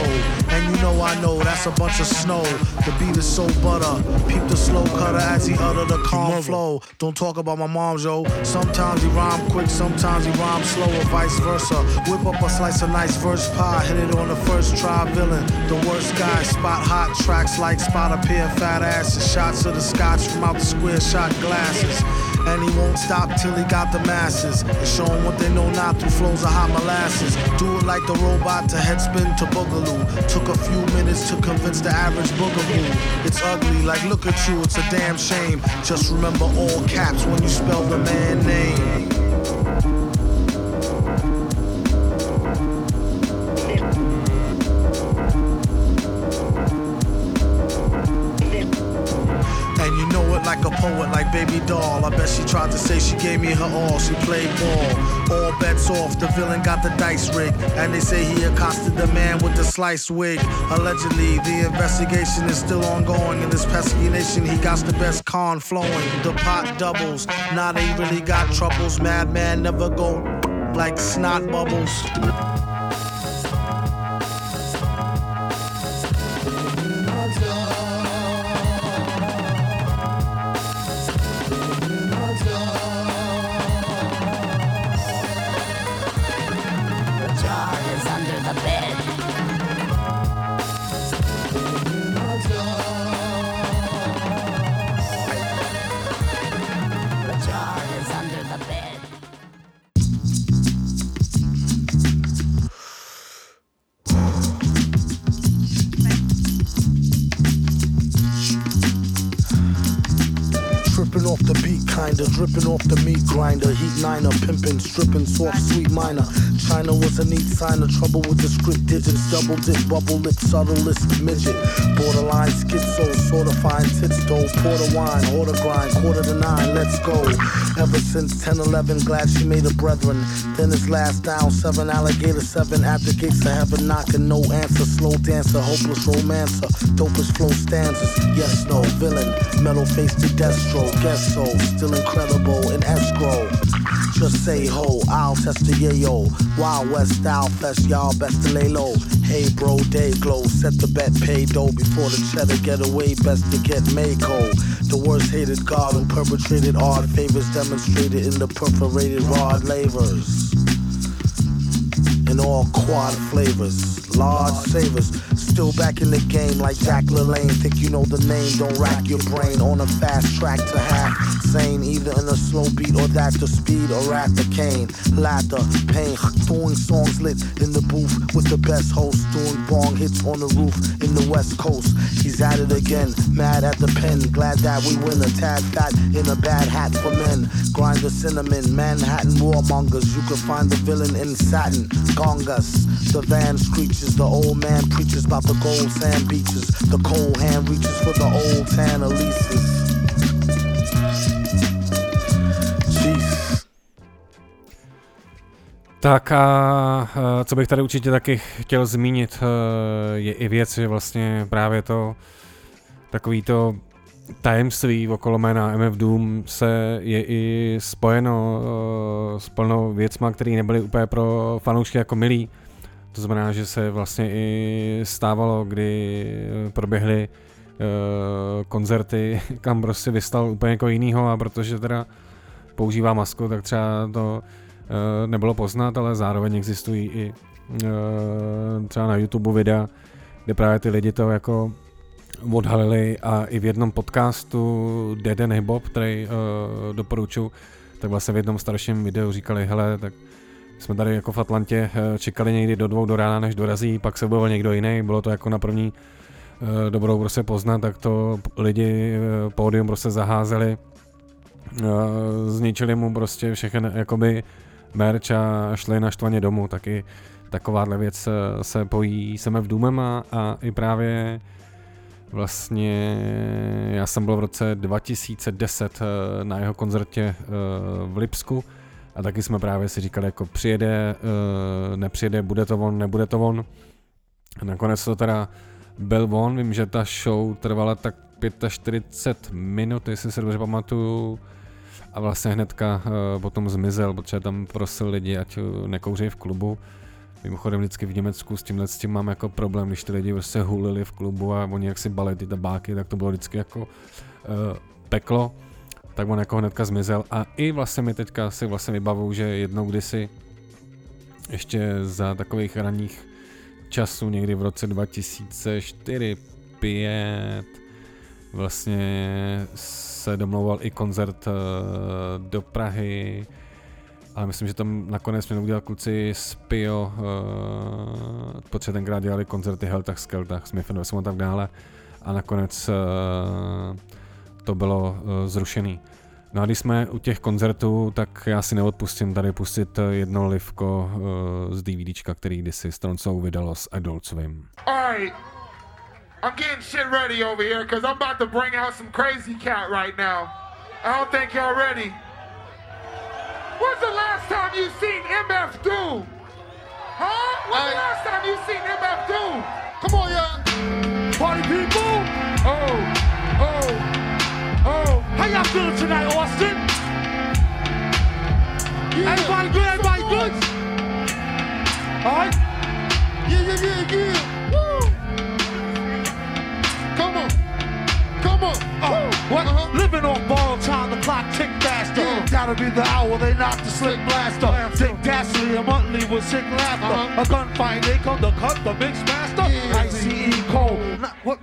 And you know I know, that's a bunch of snow. The beat is so butter. Peep the slow cutter as he uttered a calm flow. Don't talk about my mom, yo. Sometimes he rhyme quick, sometimes he rhyme slow, or vice versa. Whip up a slice of nice verse pie. Hit it on the first try. Villain, the worst guy, spot hot tracks like spot a pair of fat asses, shots of the scotch from out the square shot glasses. And he won't stop till he got the masses and show them what they know not through flows of hot molasses. Do it like the robot to headspin to boogaloo. Took a few minutes to convince the average boogaloo. It's ugly, like look at you, it's a damn shame. Just remember all caps when you spell the man name. Like a poet, like baby doll. I bet she tried to say she gave me her all. She played ball. All bets off. The villain got the dice rig. And they say he accosted the man with the sliced wig. Allegedly, the investigation is still ongoing. In this pesky nation, he got the best con flowing. The pot doubles. Now they really got troubles. Madman never go like snot bubbles. Dripping off the meat grinder, heat niner, pimping, stripping, soft, sweet minor. China was a neat sign of trouble with the script digits, double dip, bubble lip, subtlest midget. Borderline schizo, sort of fine tits though. Quarter wine, order grind, 8:45, let's go. Ever since 10-11, glad she made a brethren. Then his last down, 7 alligator, 7 at the gates of heaven, knocking, no answer. Slow dancer, hopeless romancer, dopest flow stanzas. Yes, no, villain, metal face to destro, guess so, still incredible. In escrow, just say ho, I'll test the yayo. Wild West style fest, y'all best to lay low. Hey bro, day glow, set the bet, pay dough. Before the cheddar get away, best to get Mako. The worst hated god who perpetrated odd favors demonstrated in the perforated rod lavers. In all quad flavors, large savers. Still back in the game like Jack LaLanne. Think you know the name, don't rack your brain. On a fast track to half sane, either in a slow beat or that to speed or at the cane. Latter, pain, doing songs lit in the booth with the best host. Doing bong hits on the roof in the west coast. He's at it again, mad at the pen. Glad that we win a tad fat in a bad hat for men. Grind the cinnamon, Manhattan warmongers. You can find the villain in satin, gongas. The van screeches, the old man preaches about the gold sand beaches, the cold hand reaches for the old Tannalises. Tak a co bych tady určitě taky chtěl zmínit, je i věc, že vlastně právě to takový to tajemství okolo jména MF Doom se je i spojeno s plnou věcma, které nebyly úplně pro fanoušky jako milí. To znamená, že se vlastně i stávalo, kdy proběhly koncerty, kam prostě vystal úplně jako jinýho, a protože teda používá masku, tak třeba to nebylo poznat, ale zároveň existují i třeba na YouTube videa, kde právě ty lidi to jako odhalili, a i v jednom podcastu Dead and Hip Hop, který doporučuji, tak vlastně v jednom starším videu říkali, hele, tak jsme tady jako v Atlantě čekali někdy do 2 do rána, než dorazí, pak se objevil někdo jiný, bylo to jako na první dobrou prostě poznat, tak to lidi pódium prostě zaházeli, zničili mu prostě všechen jakoby merch a šli naštvaně domů, taky takováhle věc se pojí se MF Doomem, a i právě vlastně já jsem byl v roce 2010 na jeho koncertě v Lipsku a taky jsme právě si říkali, jako přijede, nepřijede, bude to on, nebude to on. Nakonec to teda byl on, vím, že ta show trvala tak 45 minut, jestli se dobře pamatuju, a vlastně hnedka potom zmizel, protože tam prosil lidi, ať nekouří v klubu. Mimochodem vždycky v Německu s tímhle s tím mám jako problém, když ty lidi prostě hulili v klubu a oni jak si balili ty tabáky, tak to bylo vždycky jako peklo, tak on jako hnedka zmizel. A i vlastně mi teďka si vlastně vybavuju, že jednou kdysi ještě za takových ranních časů, někdy v roce 2004-2005 vlastně se domlouval i koncert do Prahy, ale myslím, že tam nakonec mě udělal kluci z Pio, protože tenkrát dělali koncerty Heltach, Skeltach, Smith & Wesson a tak dále, a nakonec to bylo zrušený. No a když jsme u těch koncertů, tak já si neodpustím tady pustit jedno livko z DVDčka, který kdysi Stones Throw vydalo s Adult Swim. All right, I'm getting shit ready over here, because I'm about to bring out some crazy cat right now. I don't think y'all ready. When's the last time you seen MF Doom? Huh? When's the last time you seen MF Doom? Come on, y'all. Party people. Oh, oh, oh. How y'all feeling tonight, Austin? Yeah. Everybody good? Everybody good? All right? Yeah, yeah, yeah, yeah. Woo. Come on. Come on. Oh, what? Uh-huh. Living off borrowed time, the clock tick faster. Yeah. That'll be the hour they knock the slick blaster. Dick Dastardly and Muttley with sick laughter. Uh-huh. A gunfight, they come to cut the mix master. Yeah. ICE Cole. Not, what?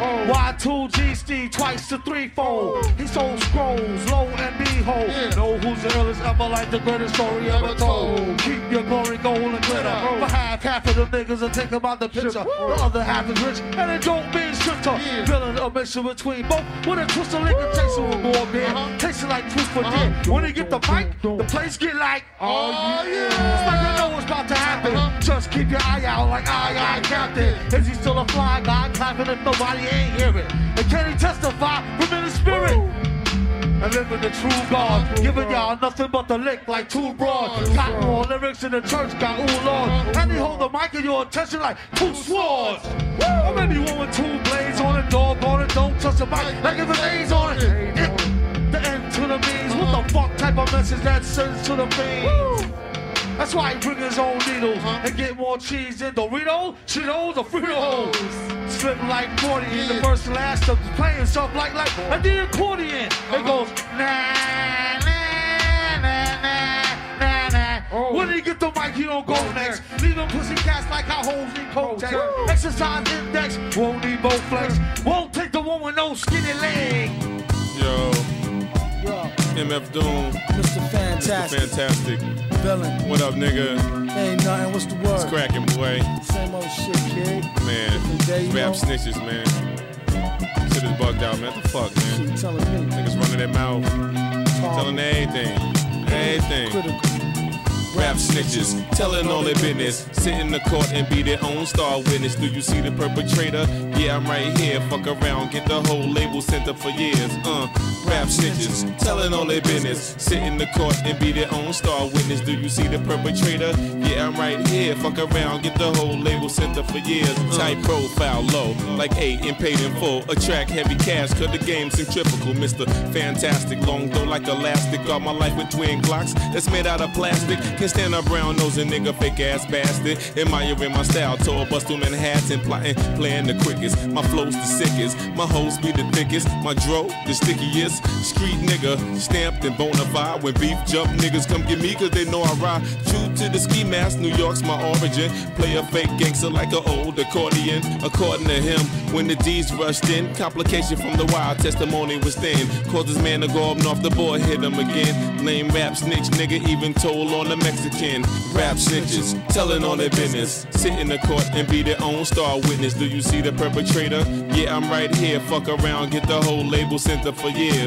Oh. Y2G Steve twice to threefold. He sold scrolls, low and behold. Yeah. Know who's the illest ever, like the greatest story ever told. Keep your glory, gold, and glitter. Oh. For half of them niggas will take them out the picture. Woo. The other half is rich and it don't mean shit to. Yeah. Villain a mixture between both. With a twist of liquor, taste with more beer. Tasting like twist for dick. When they get the mic, the place get like, oh yeah. It's like you know what's about to happen. Just keep your eye out like I Captain. Is he still a fly guy clapping if nobody ain't hear it? And can he testify within the spirit? And living the true God, giving y'all nothing but the lick like too broad. Got more lyrics in the church, got ooh lord. And they hold the mic in your attention like two swords. Or maybe one with two blades on it, dog on it, don't touch the mic like if it lays on it. The end to the means, what the fuck type of message that sends to the fiends? That's why he bring his own needles and get more cheese than Doritos, Cheetos, or Fritos. Slipping like 40 in the first and last of playing stuff like and the accordion. It goes nah nah nah nah nah nah. When he get the mic, he don't go next. Leave them pussy cats like how hoes need Kotex. Exercise index, won't need both flex. Won't take the one with no skinny leg. Yo. Yo. MF Doom, Mr. Fantastic. Mr. Fantastic, villain. What up, nigga? Ain't nothing. What's the word? It's cracking, boy. Same old shit, kid. Man, day, rap snitches, man. Shit is bugged out, man. What the fuck, man? Shit, telling me. Niggas running their mouth, telling everything, critical. rap snitches, telling all their business, sit in the court and be their own star witness. Do you see the perpetrator? Yeah, I'm right here, fuck around, get the whole label sent up for years. Rap snitches, telling all their business, sit in the court and be their own star witness. Do you see the perpetrator? Yeah, I'm right here, fuck around, get the whole label sent up for years. Type profile low, like A and paid in full, attract heavy cash, cut the game centrifugal. Mr. Fantastic, long though like elastic, all my life with twin Glocks that's made out of plastic. Can't stand a brown nose and nigga, fake ass bastard. Admiring my style, tall bustin' and hats and plotting, playing the quickest. My flow's the sickest, my hoes be the thickest, my dro the stickiest. Street nigga, stamped and bona fide. When beef jump, niggas come get me cause they know I ride. True to the ski mask, New York's my origin. Play a fake gangster like an old accordion. According to him, when the D's rushed in, complication from the wild, testimony was thin. Caused this man to go up north, the boy hit him again. Lame rap snitch, nigga even told on the Mexican. Rap snitches, telling all their business, sit in the court and be their own star witness. Do you see the perpetrator? Yeah, I'm right here, fuck around, get the whole label sent up for years.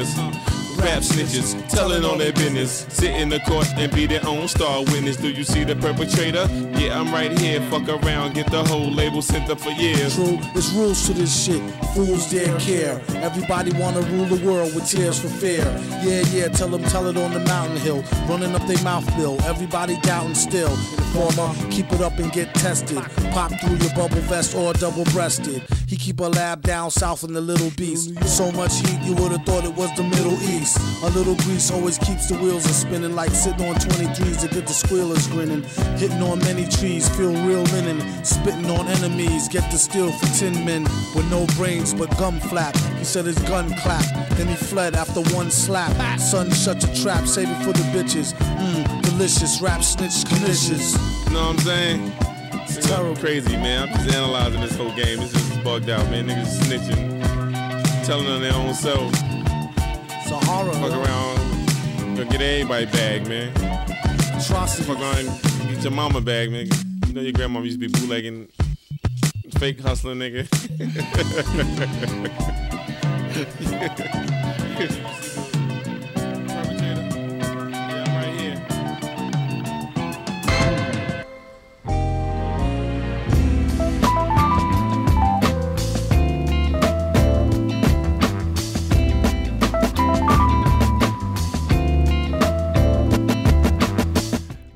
Rap snitches, telling all their business, sit in the court and be their own star witness. Do you see the perpetrator? Yeah, I'm right here, fuck around, get the whole label sent up for years. True, there's rules to this shit, fools dare care. Everybody wanna rule the world with tears for fear. Yeah, yeah, tell them, tell it on the mountain hill, running up their mouth bill, everybody doubting still. Informer, keep it up and get tested, pop through your bubble vest or double-breasted. He keep a lab down south in the Little Beast. So much heat, you would've thought it was the Middle East. A little grease always keeps the wheels a spinning, like sitting on 23s to get the squealers grinning. Hitting on many trees, feel real linen. Spitting on enemies, get the steel for 10 men. With no brains but gum flap, he said his gun clap. Then he fled after one slap. Son, shut the trap, save it for the bitches. Delicious, rap snitch, delicious. You know what I'm saying? It's terrible. Crazy, man. I'm just analyzing this whole game. It's just bugged out, man. Niggas snitching, telling on their own self. Horror, fuck around, gonna get everybody bag, man. Atrocity. Fuck around, get your mama bag, man. You know your grandma used to be bootlegging, fake hustling, nigga. Perpetrator. Yeah, I'm right here.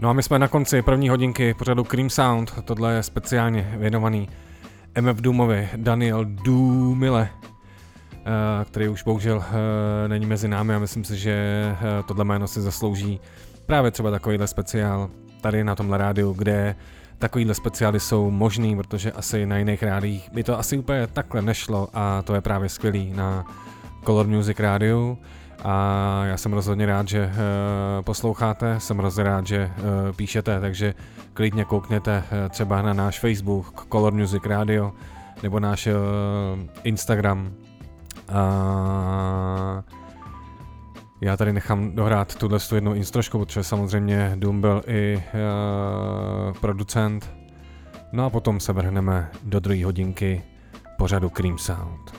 No a my jsme na konci první hodinky pořadu Cream Sound. Tohle je speciálně věnovaný MF Doomovi, Daniel Doomile, který už bohužel není mezi námi a myslím si, že tohle jméno si zaslouží právě třeba takovýhle speciál tady na tomhle rádiu, kde takovýhle speciály jsou možný, protože asi na jiných rádiích by to asi úplně takhle nešlo a to je právě skvělý na Color Music Radio. A já jsem rozhodně rád, že posloucháte, jsem rozhodně rád, že píšete, takže klidně koukněte třeba na náš Facebook Color Music Radio nebo náš Instagram. A já tady nechám dohrát tuhle jednu instrošku, protože samozřejmě Doom byl i producent. No a potom se vrhneme do druhé hodinky pořadu Cream Sound.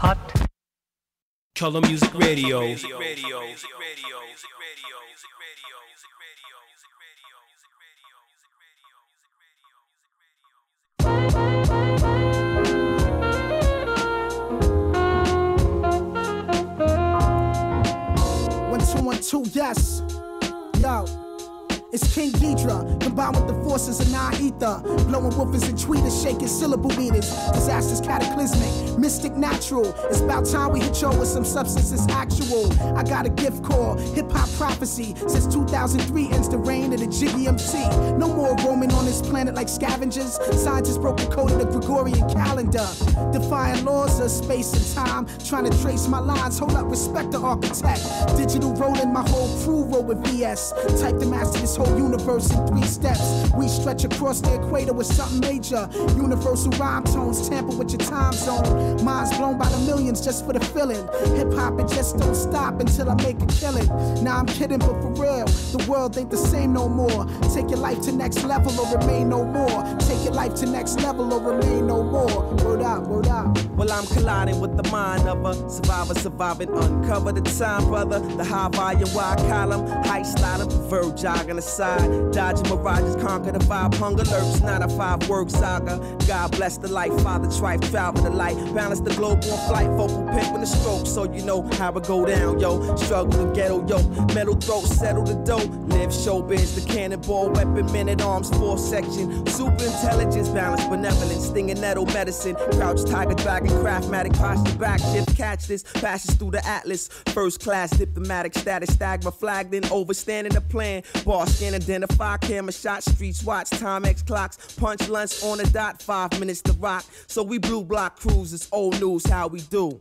hot. Color Music Radio. One, two, yes. Yo. It's King Ghidra, combined with the forces of non-ether, blowing woofers and tweeters, shaking syllable meters. Disasters cataclysmic, mystic natural. It's about time we hit yo with some substance that's actual. I got a gift called hip-hop prophecy. Since 2003 ends the reign of the GBMC. No more roaming on this planet like scavengers. Scientists broke the code of the Gregorian calendar, defying laws of space and time, trying to trace my lines. Hold up, respect the architect. Digital rolling, my whole crew roll with VS. Type the master this whole universe in 3 steps. We stretch across the equator with something major. Universal rhyme tones tamper with your time zone. Minds blown by the millions just for the feeling. Hip hop, it just don't stop until I make a killing. Nah, I'm kidding, but for real, the world ain't the same no more. Take your life to next level or remain no more. Take your life to next level or remain no more. Word up, word up. Well, I'm colliding with the mind of a survivor, surviving. Uncover the time, brother. The high volume, wide column, high slider, preferred jogging the side, dodging mirages, conquer the vibe, hunger lurks, not a 5-word saga. God bless the life, father trife, travel the light, balance the globe on flight, vocal pimping the stroke, so you know how it go down, yo. Struggle the ghetto, yo. Metal throat, settle the dough, live showbiz, the cannonball, weapon, men at arms, 4th section, super intelligence, balance, benevolence, stinging nettle medicine, crouch, tiger, dragon, craftmatic, posture, back shift, catch this, passes through the atlas, first class, diplomatic, status, stagma, flagged in, overstanding the plan, boss. Scan, identify, camera shot, streets watch, Timex clocks, punch lunch on the dot, 5 minutes to rock. So we blue block crews, it's old news how we do.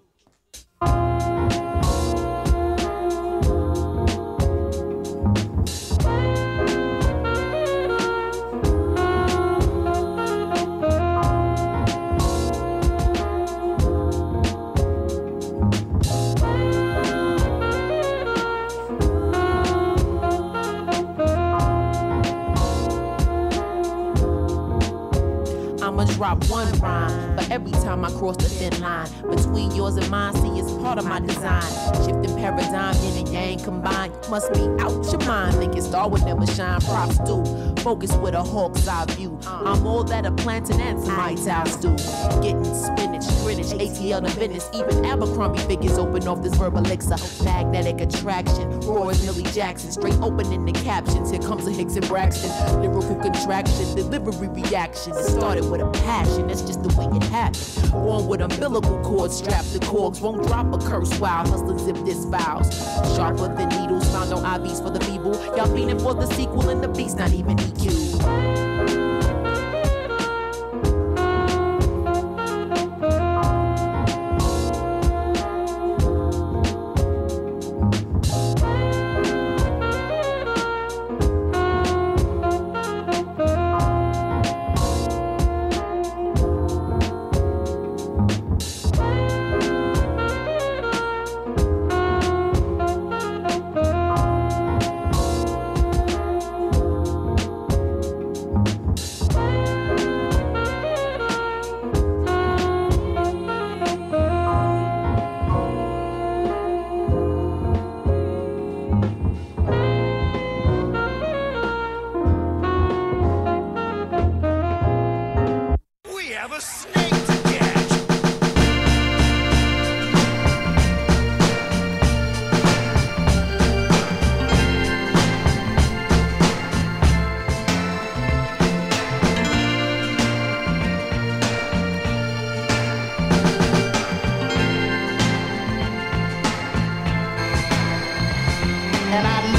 Drop one rhyme, but every time I cross the thin line between yours and mine, see it's part of my design. Shifting paradigm, yin and yang combined. You must be out your mind, think it's star would never shine. Props do focus with a hawk's eye view. I'm all that a planting and some my towels do. Getting spinach, Greenwich, ATL to Venice, even Abercrombie figures open off this verbal elixir. Magnetic attraction, roar is Millie Jackson, straight opening the captions. Here comes a Hicks and Braxton, lyrical contraction, delivery reaction. It started with a passion, that's just the way it happens. Born with umbilical cords, strapped to cords, won't drop a curse while hustlers zip disavows. Sharper than needles, found on IVs for the feeble. Y'all fiending for the sequel and the beast, not even EQ. And I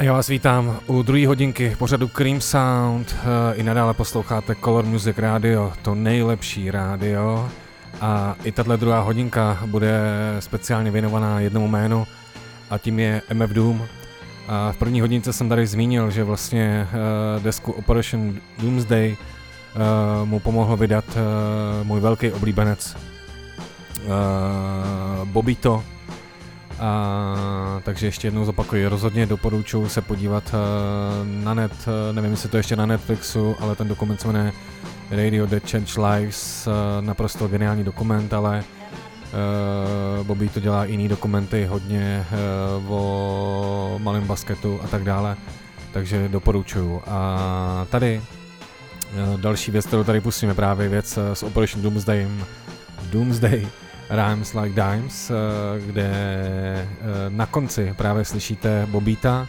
Já vás vítám u druhé hodinky pořadu Cream Sound. I nadále posloucháte Color Music Radio, to nejlepší rádio. A i tato druhá hodinka bude speciálně věnovaná jednomu jménu a tím je MF Doom. A v první hodince jsem tady zmínil, že vlastně desku Operation Doomsday mu pomohl vydat můj velký oblíbenec Bobbito. Takže ještě jednou zopakuji, rozhodně doporučuji se podívat na net, nevím, jestli to ještě na Netflixu, ale ten dokument se jmenuje Radio Dead Changes Lives, naprosto geniální dokument, ale Bobby to dělá jiný dokumenty, hodně o malém basketu a tak dále, takže doporučuji. A tady další věc, kterou tady pustíme, právě věc s Operation Doomsday. Rhymes Like Dimes, kde na konci právě slyšíte Bobbita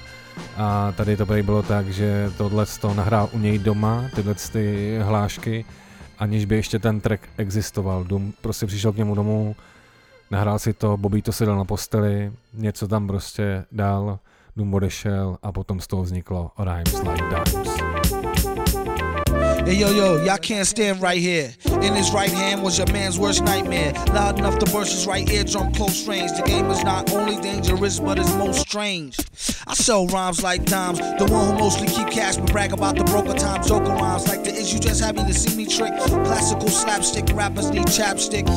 a tady to bylo tak, že tohle to nahrál u něj doma, tyhle ty hlášky, aniž by ještě ten track existoval. Doom prostě přišel k němu domů, nahrál si to, Bobbito si dal na posteli, něco tam prostě dal, Doom odešel a potom z toho vzniklo Rhymes Like Dimes. Hey yo, y'all can't stand right here. In his right hand was your man's worst nightmare. Loud enough to burst his right eardrum close range. The game is not only dangerous, but it's most strange. I sell rhymes like dimes. The one who mostly keep cash but brag about the broker time. Joker rhymes like the issue just happy to see me trick. Classical slapstick, rappers need chapstick.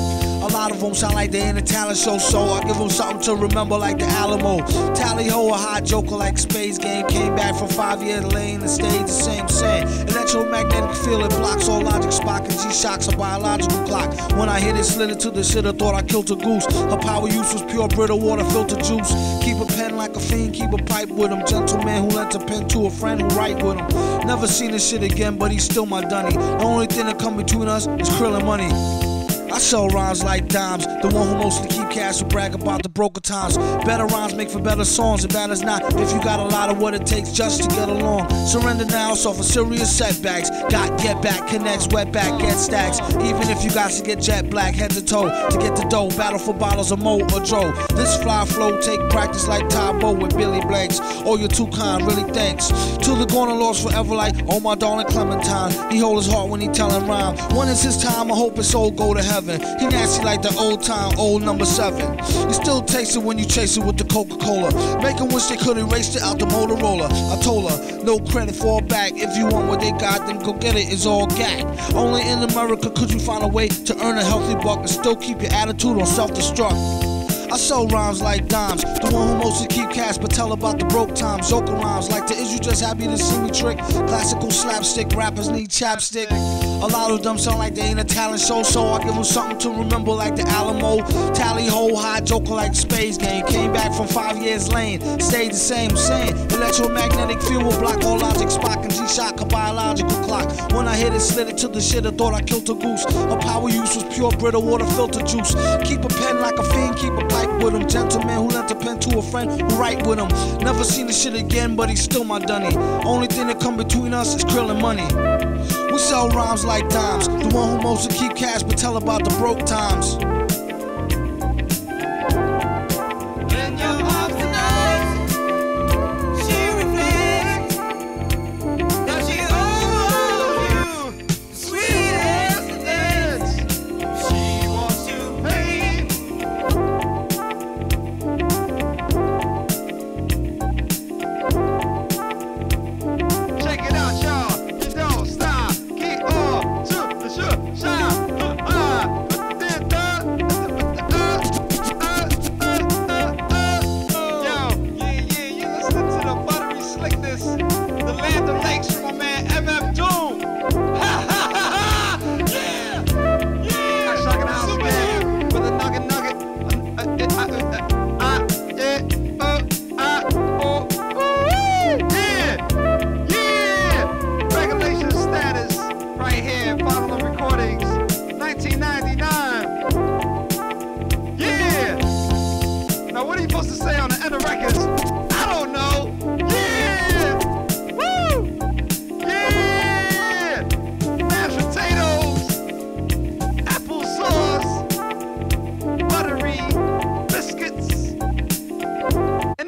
A lot of them sound like they're in a talent show, so I give them something to remember like the Alamo. Tally-ho, a hot joker like Space Game. Came back from 5 years lane and stayed the same sad. Electromagnetic field, it blocks all logic. Spock and G-Shock's a biological clock. When I hit it, slid into the shit, I thought I killed a goose. Her power use was pure brittle water filter juice. Keep a pen like a fiend, keep a pipe with him. Gentleman who lent a pen to a friend who write with him. Never seen this shit again, but he's still my dunny. The only thing that come between us is krill and money. I sell rhymes like dimes. The one who mostly keep cash will brag about the broker times. Better rhymes make for better songs, and batter's not if you got a lot of what it takes just to get along. Surrender now, suffer serious setbacks. Got get back, connects, wet back, get stacks. Even if you got to get jet black, head to toe to get the dough. Battle for bottles of Mo or Dro. This fly flow, take practice like Tybo with Billy Blanks. Oh, you're too kind, really thanks. To the corner lost forever, like oh my darling Clementine. He hold his heart when he telling rhyme. When it's his time, I hope his soul go to heaven. He nasty like the old time, old number 7. You still taste it when you chase it with the Coca-Cola. Make them wish they could erase it out the Motorola. I told her, no credit for a bag. If you want what they got, then go get it, it's all gag. Only in America could you find a way to earn a healthy buck and still keep your attitude on self-destruct. I sell rhymes like dimes. The one who mostly keep cash but tell about the broke times. Joker rhymes like the is you just happy to see me trick. Classical slapstick, rappers need chapstick. A lot of them sound like they ain't a talent show, so I give them something to remember like the Alamo. Tally-ho, high joker like Space Game. Came back from 5 years lane, stayed the same, saying electromagnetic field will block all logic. Spock and G-Shock, a biological clock. When I hit it, slid it to the shit, I thought I killed a goose. Her power use was pure brittle water filter juice. Keep a pen like a fiend, keep a pipe with him, gentleman who lent a pen to a friend who write with him. Never seen this shit again, but he's still my dunny. Only thing that come between us is krill and money. We sell rhymes like dimes. The one who mostly keep cash but tell about the broke times.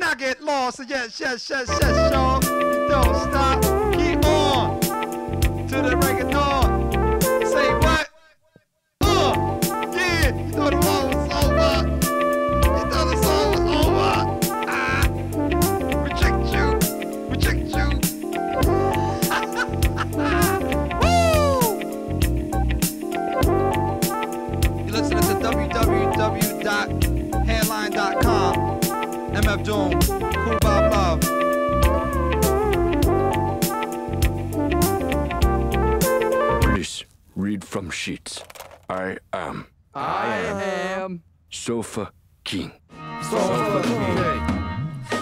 not get lost. Yes, y'all. Don't stop. Keep on. To the break of dawn. Say what? Yeah, you know the song was over. You know the song was over. Reject you. Woo! You listen to www.headline.com. MF Doom, Cool Bob Love. Please read from sheets. I am Sofa King. Sofa King.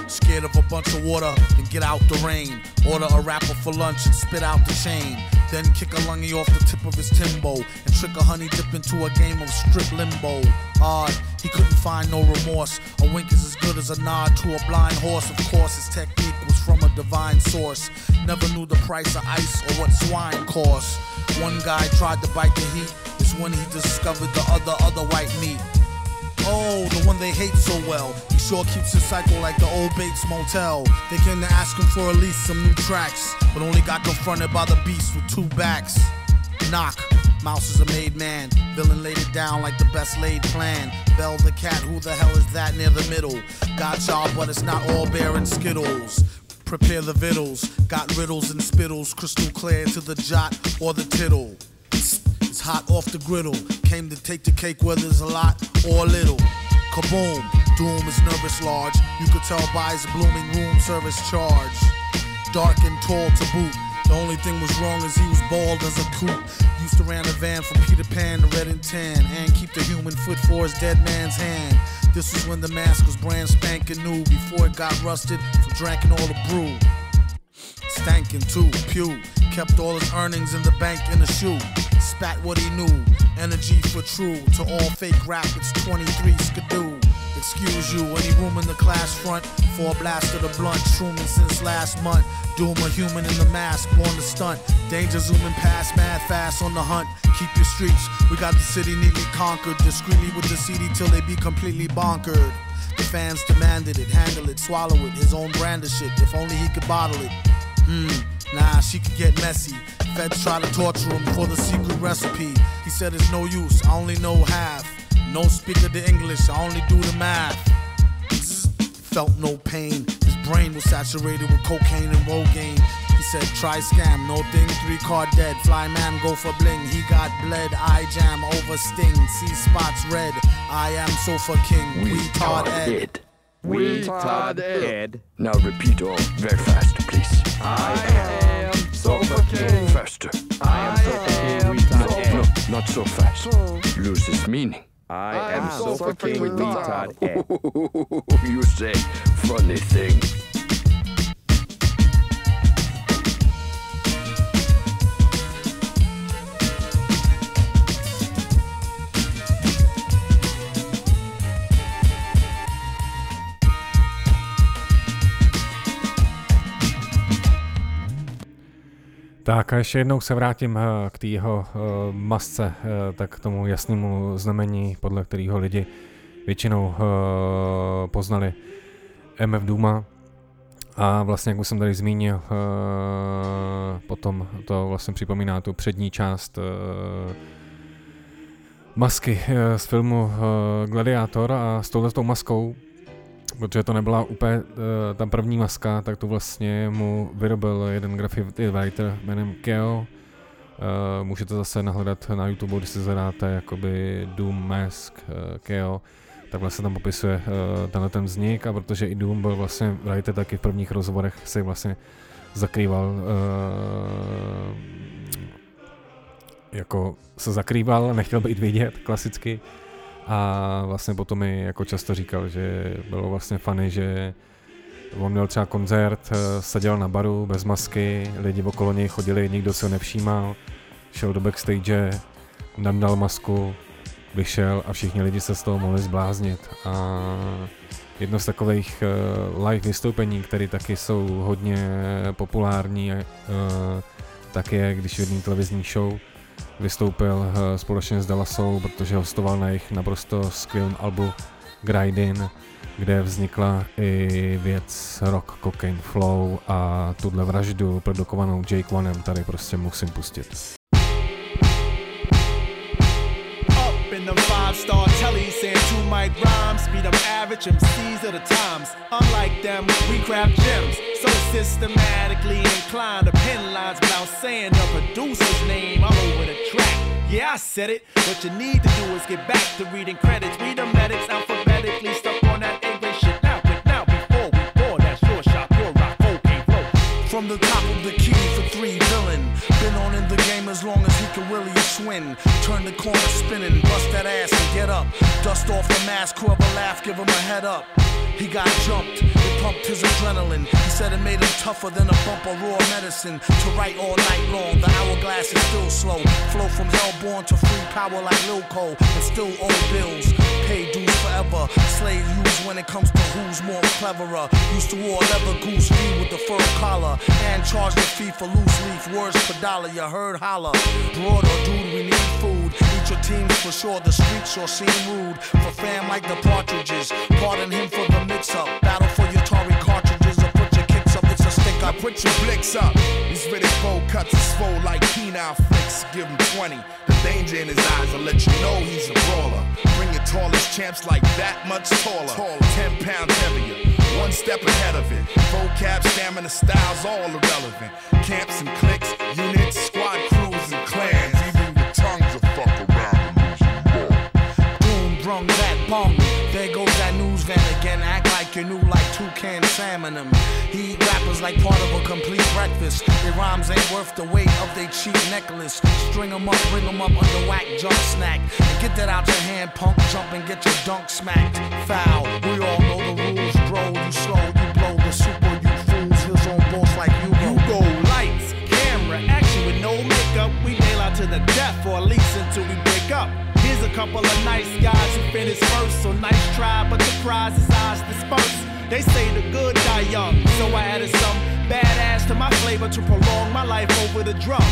Scared of a bunch of water, then get out the rain. Order a rapper for lunch and spit out the chain. Then kick a lungie off the tip of his timbo and trick a honey dip into a game of strip limbo. Odd, he couldn't find no remorse. A wink is as good as a nod to a blind horse. Of course, his technique was from a divine source. Never knew the price of ice or what swine cost. One guy tried to bite the heat. It's when he discovered the other white meat. Oh, the one they hate so well. He sure keeps his cycle like the old Bates Motel. They came to ask him for at least some new tracks, but only got confronted by the beast with two backs. Knock. Mouse is a made man. Villain laid it down like the best laid plan. Bell the cat, who the hell is that near the middle? Gotcha, but it's not all bear and skittles. Prepare the victuals. Got riddles and spittles. Crystal clear to the jot or the tittle. It's hot off the griddle. Came to take the cake whether it's a lot or little. Kaboom. Doom is nervous large. You could tell by his blooming room service charge. Dark and tall to boot. The only thing was wrong is he was bald as a coot. Used to ran a van from Peter Pan to Red and Tan. And keep the human foot for his dead man's hand. This was when the mask was brand spanking new. Before it got rusted from drinking all the brew. Stankin' too, pew. Kept all his earnings in the bank in a shoe. Spat what he knew, energy for true. To all fake rap, it's 23 skidoo. Excuse you, any room in the class front? For a blast of the blunt, Truman since last month. Doom a human in the mask, born to stunt. Danger zooming past, mad fast on the hunt. Keep your streets, we got the city neatly conquered. Discreetly with the CD till they be completely bonkered. The fans demanded it, handle it, swallow it. His own brand of shit, if only he could bottle it. Nah, she could get messy. Feds try to torture him for the secret recipe. He said it's no use, I only know half. No speaker to English, I only do the math. Felt no pain. His brain was saturated with cocaine and Rogaine. He said try scam, no thing, 3 card dead. Fly man go for bling, he got bled. I jam over sting, see spots red. I am Sofa King, we Todd Ed. We Todd Ed. Now repeat all very fast, please. I am Sofa King. Faster. I am Sofa King. No, not so fast. Loses meaning. I am Sofa King with me, Todd Ed. You say funny thing. Tak a ještě jednou se vrátím k té jeho masce, tak k tomu jasnému znamení, podle kterého lidi většinou poznali MF Dooma. A vlastně, jak už jsem tady zmínil, potom to vlastně připomíná tu přední část masky z filmu Gladiátor. A s touhletou maskou, protože to nebyla úplně ta první maska, tak tu vlastně mu vyrobil jeden graffiti writer jménem Keo. Můžete zase nahledat na YouTube, když si zadáte jakoby Doom Mask Keo, tak vlastně tam popisuje tenhle ten vznik, a protože i Doom byl vlastně writer, tak i v prvních rozhovorech si vlastně zakrýval, nechtěl být vidět klasicky. A vlastně potom mi jako často říkal, že bylo vlastně funny, že on měl třeba koncert, seděl na baru bez masky, lidi okolo něj chodili, nikdo se ho nevšímal, šel do backstage, nadal masku, vyšel a všichni lidi se z toho mohli zbláznit. A jedno z takových live vystoupení, které taky jsou hodně populární, tak je, když v jedné televizní show vystoupil společně s Dallasou, protože hostoval na jejich naprosto skvělém albu Grindin, kde vznikla i věc Rock Cocaine Flow a tuhle vraždu produkovanou Jake Onem tady prostě musím pustit. Them five-star tellies saying two-mic rhymes beat them average MCs of the times. Unlike them, we craft gems, so systematically inclined to pen lines without saying the producer's name all over the track. Yeah, I said it. What you need to do is get back to reading credits. Read the medics alphabetically, stuck on that English shit. Now, but now, before we pour that short shot, pour rock, okay, roll. From the top of the key for three villain. Been on in the game as long as he can really swing. Turn the corner spinning, bust that ass and get up. Dust off the mask, whoever laugh, give him a head up. He got jumped, it pumped his adrenaline. He said it made him tougher than a bump of raw medicine. To write all night long, the hourglass is still slow. Flow from hellborn to free power like Lil Cole. And still owe bills, pay dues forever. Slaves use when it comes to who's more cleverer. Used to wore leather goose feet with the fur collar. And charged the fee for loose leaf words per dollar. You heard holler, broad or dude, we need food. Eat your teams for sure, the streets sure seem rude. For fam like the Partridges, pardon him for the mix-up. Battle for your Atari cartridges or put your kicks up, it's a stick-up. Put your blicks up, these Riddick cuts is full like penile flicks. Give him 20, the danger in his eyes will let you know he's a brawler. Bring your tallest champs like that much taller. 10 pounds heavier, one step ahead of it. Vocab, stamina, styles all irrelevant. Camps and cliques, units, squad crews and clans. Even the tongues will fuck around and lose your ball. Doom brung that bomb. There goes that news van again. Act like you knew, like toucan salmon him. He eat rappers like part of a complete breakfast. Their rhymes ain't worth the weight of their cheap necklace. String them up, bring them up under whack jump snack. And get that out your hand, punk. Jump and get your dunk smacked. Foul, we all know the rules. Bro, you slow, you blow the super, you fools, heels on boss like you go. You go lights, camera, action with no makeup. We nail out to the death, or at least until we break up. Here's a couple of nice guys who finish first. So nice try, but the prize is eyes dispersed. They say the good die young, so I added some badass to my flavor to prolong my life over the drum.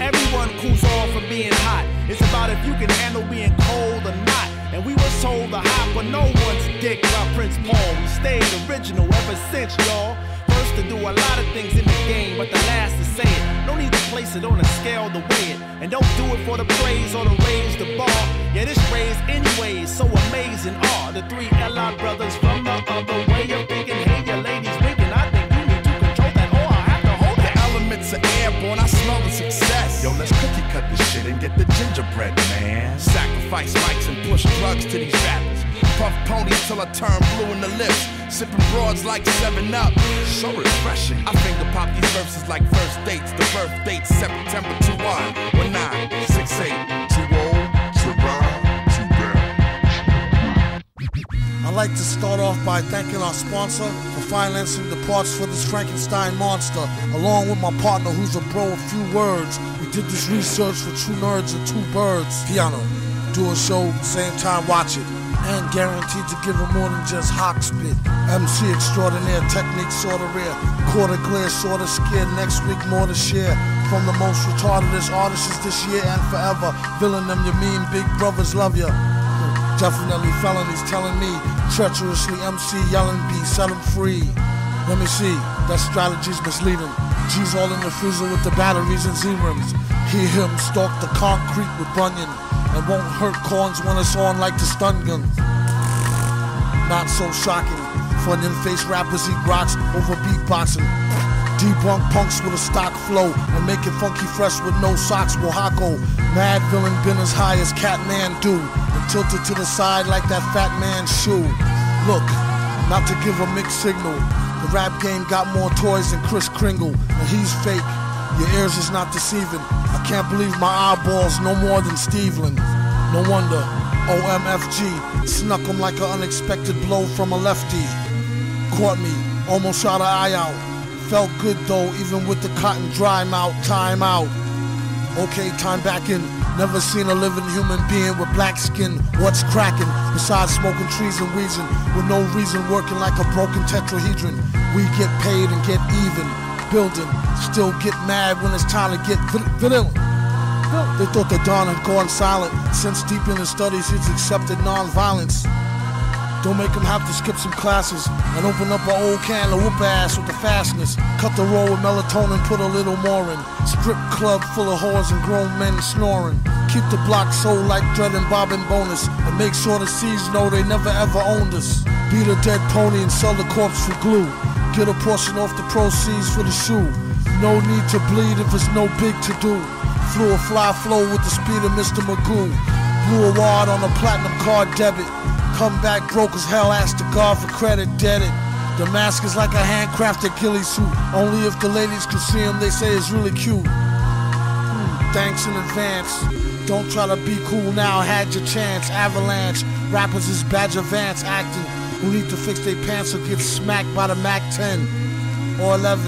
Everyone cools off from being hot. It's about if you can handle being cold or not. And we were sold the hop, but no one's dick by Prince Paul. We stayed original ever since, y'all. First to do a lot of things in the game, but the last to say it. No need to place it on a scale to weigh it. And don't do it for the praise or to raise the bar. Yeah, this raise anyways, so amazing are the three L.I. brothers from the other way of thinking. Hey, your ladies winking, I think you need to control that, or I have to hold that. Elements are airborne, I smell the success. Yo, let's cookie cut this shit and get the gingerbread, man. Sacrifice mics and push drugs to these rappers. Puff ponies till I turn blue in the lips. Sipping broads like 7-Up, so refreshing. I finger pop these verses like first dates. The birth date September 21, 1968. Too old, too bad, too bad. I'd like to start off by thanking our sponsor for financing the parts for this Frankenstein monster. Along with my partner who's a bro of few words. We did this research for two nerds and two birds. Piano, do a show, same time watch it. And guaranteed to give them more than just hock spit. MC extraordinaire, technique sorta rare. Quarter glare, sorta scared, next week more to share. From the most retardedest artists this year and forever. Villain them, your mean big brothers love ya. Definitely felonies telling me. Treacherously MC yelling B, set him free. Let me see, that strategy's misleading. G's all in the freezer with the batteries and serums. He, him, stalk the concrete with Bunyan. And won't hurt corns when it's on like the stun gun. Not so shocking. For an in-face rappers eat rocks over beatboxing. Debunk punks with a stock flow and make it funky fresh with no socks. Oaxaco, mad villain been as high as Catman do and tilted to the side like that fat man's shoe. Look, not to give a mixed signal, the rap game got more toys than Kris Kringle. And he's fake, your ears is not deceiving. I can't believe my eyeballs no more than Steveland. No wonder, OMFG, snuck him like an unexpected blow from a lefty. Caught me, almost shot an eye out. Felt good though, even with the cotton dry mouth. Time out. Okay, time back in. Never seen a living human being with black skin. What's cracking? Besides smoking trees and wheezing. With no reason working like a broken tetrahedron. We get paid and get even. Building, still get mad when it's time to get vanilla. They thought the dawn had gone silent. Since deep in his studies, he's accepted nonviolence. Don't make them have to skip some classes and open up an old can of whoop ass with the fastness. Cut the roll with melatonin, put a little more in. Strip club full of whores and grown men snoring. Keep the block sold like Dread and Bob and Bonus, and make sure the C's know they never ever owned us. Beat a dead pony and sell the corpse for glue. Get a portion off the proceeds for the shoe. No need to bleed if it's no big to do. Flew a fly flow with the speed of Mr. Magoo. Blew a wad on a platinum card debit. Come back broke as hell, ask the guard for credit, dead it. The mask is like a handcrafted ghillie suit. Only if the ladies can see him, they say it's really cute. Thanks in advance. Don't try to be cool now, had your chance. Avalanche, rappers is Badger Vance acting. Who need to fix their pants or get smacked by the Mac 10 or 11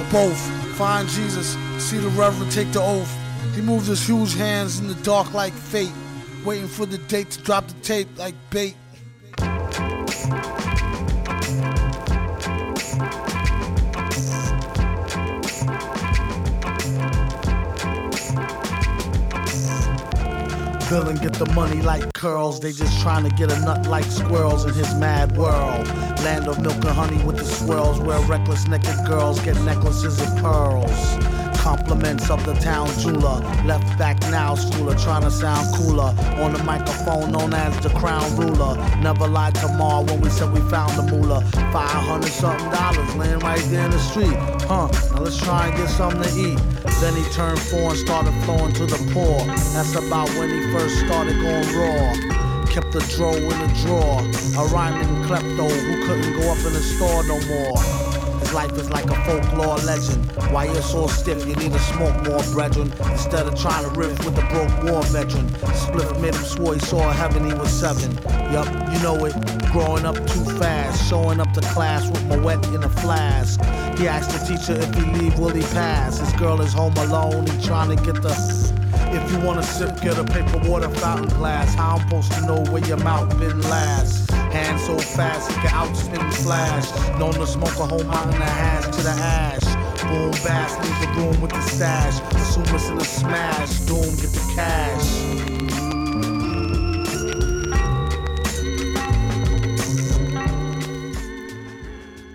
or both. Find Jesus, see the Reverend take the oath. He moved his huge hands in the dark like fate, waiting for the date to drop the tape like bait. Bill and get the money like curls. They just trying to get a nut like squirrels in his mad world. Land of milk and honey with the swirls, where reckless naked girls get necklaces of pearls. Compliments of the town jeweler, left back now schooler, trying to sound cooler, on the microphone known as the crown ruler. Never lied to Ma when we said we found the moolah. $500 something laying right there in the street. Now let's try and get something to eat. Then he turned 4 and started flowing to the poor. That's about when he first started going raw. Kept the dro in the drawer, a rhyming klepto who couldn't go up in the store no more. His life is like a folklore legend. Why you're so stiff, you need to smoke more, brethren. Instead of trying to riff with a broke war veteran. Split made him swore he saw heaven, he was 7. Yup, you know it. Growing up too fast. Showing up to class with my wet in a flask. He asked the teacher if he leave, will he pass? His girl is home alone, he trying to get the... If you want to sip, get a paper water fountain glass. How I'm supposed to know where your mouth been last? Hand so fast, it can outspin flash. Known to smoke a whole mountain of hash to the ash. Boom, bass, leave the room with the stash. Assume it's in a smash. Doom, get the cash.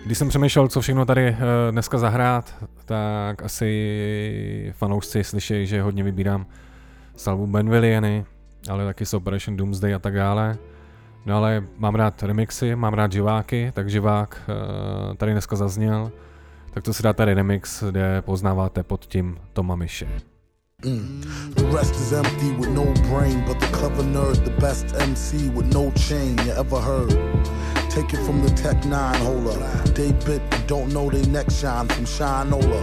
Když jsem přemýšlel, co všechno tady dneska zahrát, tak asi fanoušci slyší, že hodně vybírám z albu Madvillainy, ale taky z Operation Doomsday a tak dále. No ale mám rád remixy, mám rád živáky, tak živák tady dneska zazněl, tak to si dá tady remix, kde poznáváte pod tím Toma Miše. The rest is empty with no brain, but the clever nerd, the best MC with no chain you ever heard. Take it from the Tech 9 holder. They bit, don't know they neck shine from Shinola.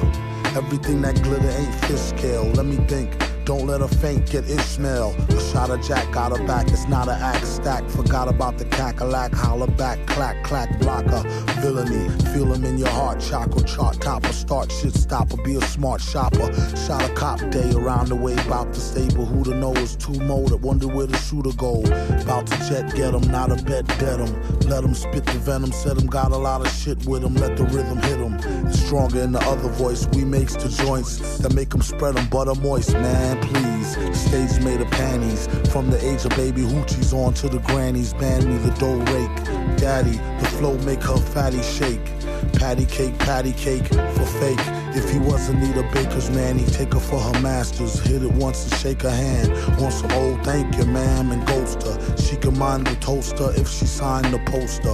Everything that glitter ain't fish scale. Let me think. Don't let her faint, get Ishmael. A shot of Jack, got her back, it's not an axe stack. Forgot about the cackalack, holler back, clack, clack, blocker. Villainy, feel him in your heart, chakra, chart topper, start shit stopper, be a smart shopper. Shot a cop day around the way, about to stable, who to know is too molded, wonder where the shooter go. About to jet, get him, not a bet, dead him. Let him spit the venom, said him, got a lot of shit with him, let the rhythm hit him. It's stronger in the other voice, we makes the joints that make him spread him, butter moist, man. Please, stage made of panties. From the age of baby hoochies on to the grannies. Band me the dough rake. Daddy, the flow make her fatty shake. Patty cake for fake. If he wasn't need a baker's man, he'd take her for her masters. Hit it once and shake her hand. Want some old thank you, ma'am, and ghost her. She can mind the toaster if she signed the poster.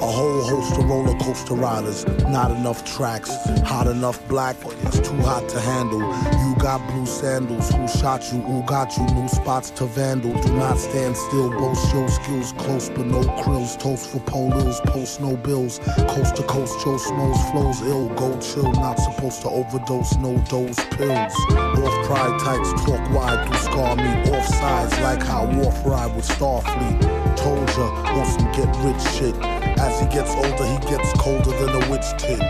A whole host of roller coaster riders. Not enough tracks. Hot enough black, it's too hot to handle. You got blue sandals. Who shot you? Who got you? New spots to vandal. Do not stand still. Boast your skills close, but no krills. Toast for polios. Post no bills. Coast to coast. Joe Snows flows ill, go chill, not supposed to overdose, no dose pills. Off pride tights, talk wide through scar me, off sides like how Worf ride with Starfleet. Told ya, want some get rich shit. As he gets older, he gets colder than a witch tit.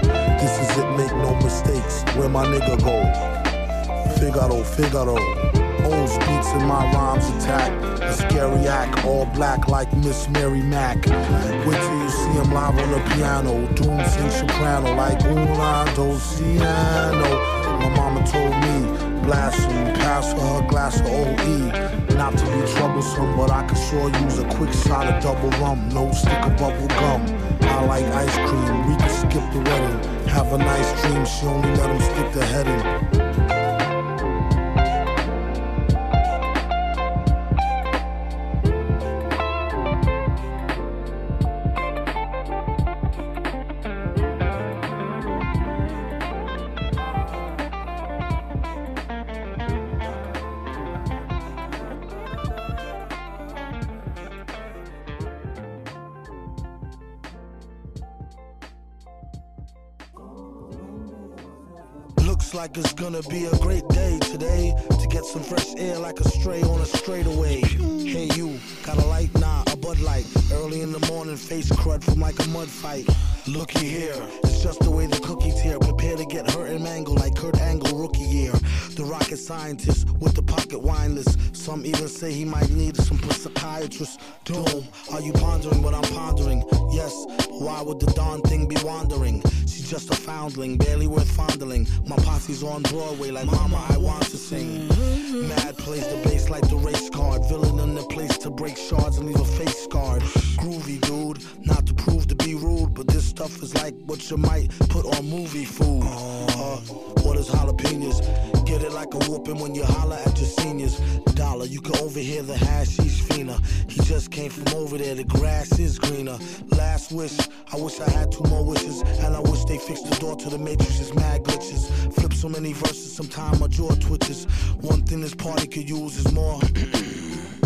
This is it, make no mistakes, where my nigga go? Figaro, Figaro. Old beats in my rhymes attack. A scary act, all black like Miss Mary Mack. Wait till you see him live on the piano. Doom sing soprano like Orlando Ciano. My mama told me, blast him, pass her glass of OE. not to be troublesome, but I could sure use a quick shot of double rum, no stick of bubble gum. I like ice cream, we could skip the wedding, have a nice dream, she only let him stick the head in. Like it's gonna be a great day today to get some fresh air like a stray on a straightaway. Hey you, got a light? Nah, a Bud Light. Early in the morning, face crud from like a mud fight. Looky here, it's just the way the cookie tear. Prepare to get hurt and mangled like Kurt Angle rookie year. The rocket scientist with the pocket wine list. Some even say he might need some psychiatrist. Doom, are you pondering what I'm pondering? Yes, why would the darn thing be wandering? She's just a foundling, barely worth fondling. My posse's on Broadway like Mama, I want to sing. Mad plays the bass like the race card. Villain in the place to break shards and leave a face scarred. Groovy dude, not to prove to be rude, but this stuff is like what you might put on movie food. What is jalapenos? Get it like a whooping when you holler at your seniors. Dollar, you can overhear the hashish fina. He just came from over there, the grass is greener. Last wish, I wish I had two more wishes, and I wish they fixed the door to the Matrix's mad glitches. Flip so many verses, sometimes my jaw twitches. One thing this party could use is more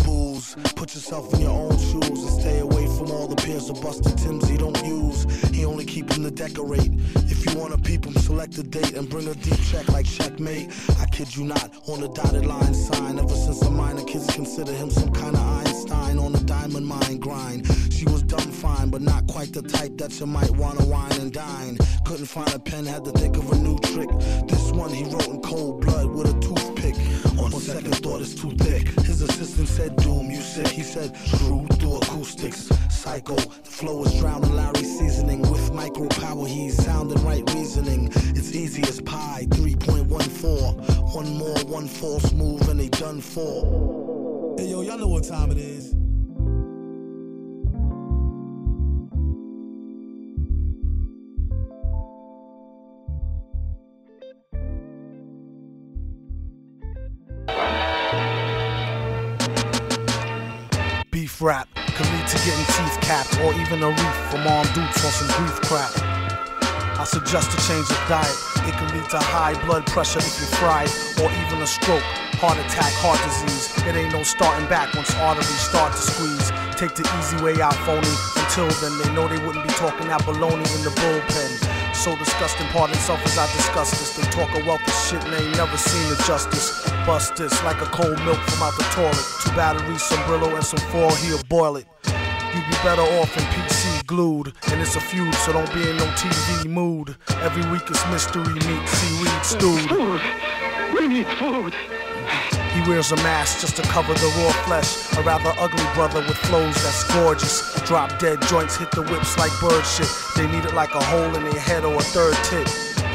booze. Put yourself in your own shoes and stay away from all the pairs of busted Tims he don't use. He only keep them to decorate. If you wanna peep him, select a date and bring a deep check like checkmate. I kid you not, on the dotted line sign. Ever since a minor, kids consider him some kind of Einstein on the diamond mine grind. She was dumb fine, but not quite the type that you might wanna wine and dine. Couldn't find a pen, had to think of a new trick. This one he wrote in cold blood with a toothpick. On second thought, it's too thick. His assistant said, Doom, you sick. He said, true through acoustics. Psycho, the flow is drowning Larry's seasoning. With micro power, he's sounding right reasoning. It's easy as pie, 3.14. One more, one false move, and they done for. Hey yo, y'all know what time it is. Beef rap could lead to getting teeth capped or even a reef from armed dudes on some grief crap. I suggest a change of diet. It can lead to high blood pressure if you fry it, or even a stroke, heart attack, heart disease. It ain't no starting back once arteries start to squeeze. Take the easy way out, phony. Until then, they know they wouldn't be talking that baloney in the bullpen. So disgusting, pardon self as I discuss this. They talk a wealth of shit and they ain't never seen the justice. Bust this like a cold milk from out the toilet. Two batteries, some Brillo and some foil, he'll boil it. You'd be better off in PC glued. And it's a feud, so don't be in no TV mood. Every week it's mystery meat, seaweed stewed. Food, we need food. He wears a mask just to cover the raw flesh. A rather ugly brother with flows that's gorgeous. Drop dead joints, hit the whips like bird shit. They need it like a hole in their head or a third tit.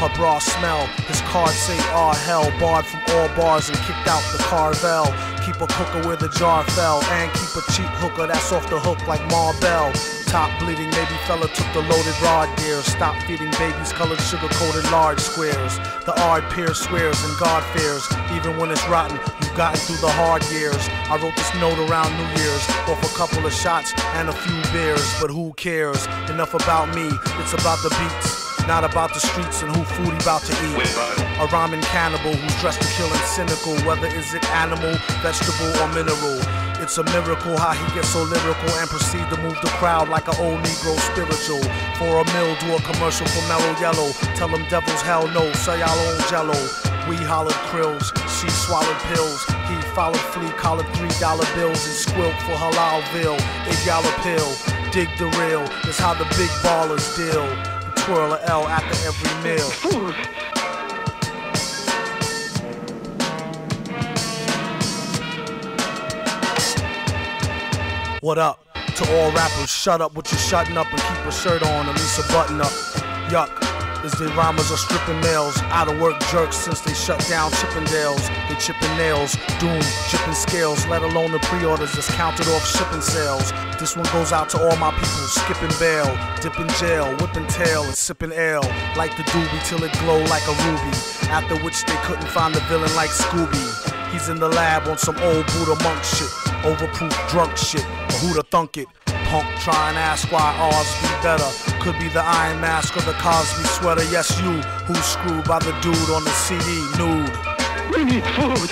Her bra smell, his cards say ah hell. Barred from all bars and kicked out the Carvel. Keep a cooker where the jar fell. And keep a cheap hooker that's off the hook like Marvel. Top bleeding, maybe fella took the loaded rod deer. Stop feeding babies colored sugar-coated large squares. The odd peer swears and God fears. Even when it's rotten, you've gotten through the hard years. I wrote this note around New Year's, off a couple of shots and a few beers. But who cares? Enough about me, it's about the beats. Not about the streets and who food he about to eat. A ramen cannibal who's dressed to kill and cynical. Whether is it animal, vegetable, or mineral. It's a miracle how he gets so lyrical and proceed to move the crowd like an old Negro spiritual. For a mill, do a commercial for Mellow Yellow. Tell them devils hell no, sell y'all own jello. We hollered krills, she swallowed pills. He followed flea, collared $3 bills and squilked for halalville. If y'all appeal, dig the real. It's how the big ballers deal. Twirl a L after every meal. Food. What up? To all rappers, shut up with your shutting up and keep a shirt on, at least a button up. Yuck. is they rhymers are stripping males, out of work jerks since they shut down Chippendales. They chipping nails, doom, chipping scales, let alone the pre-orders that's counted off shipping sales. This one goes out to all my people, skipping bail, dipping jail, whipping tail and sipping ale. Like the doobie till it glow like a ruby, after which they couldn't find the villain like Scooby. He's in the lab on some old Buddha monk shit, overproof drunk shit, but who da thunk it? Punk, try and ask why ours be better. Could be the Iron Mask or the Cosby sweater. Yes, you, who's screwed by the dude on the CD, nude. We need food.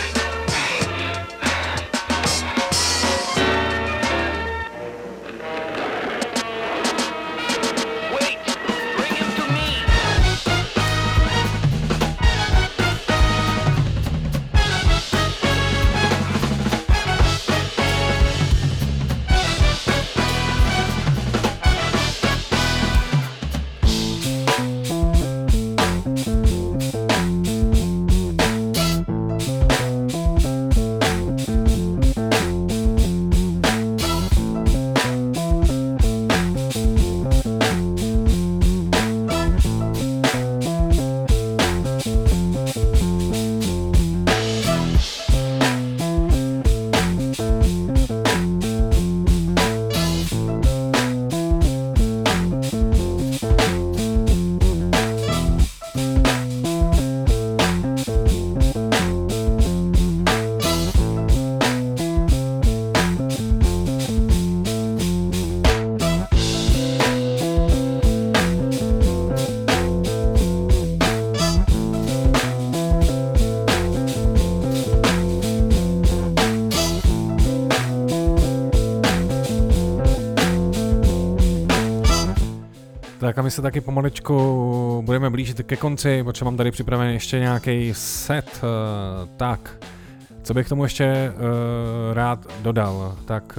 Tak a my se taky pomaličku budeme blížit ke konci, protože mám tady připraven ještě nějaký set. Tak, co bych k tomu ještě rád dodal, tak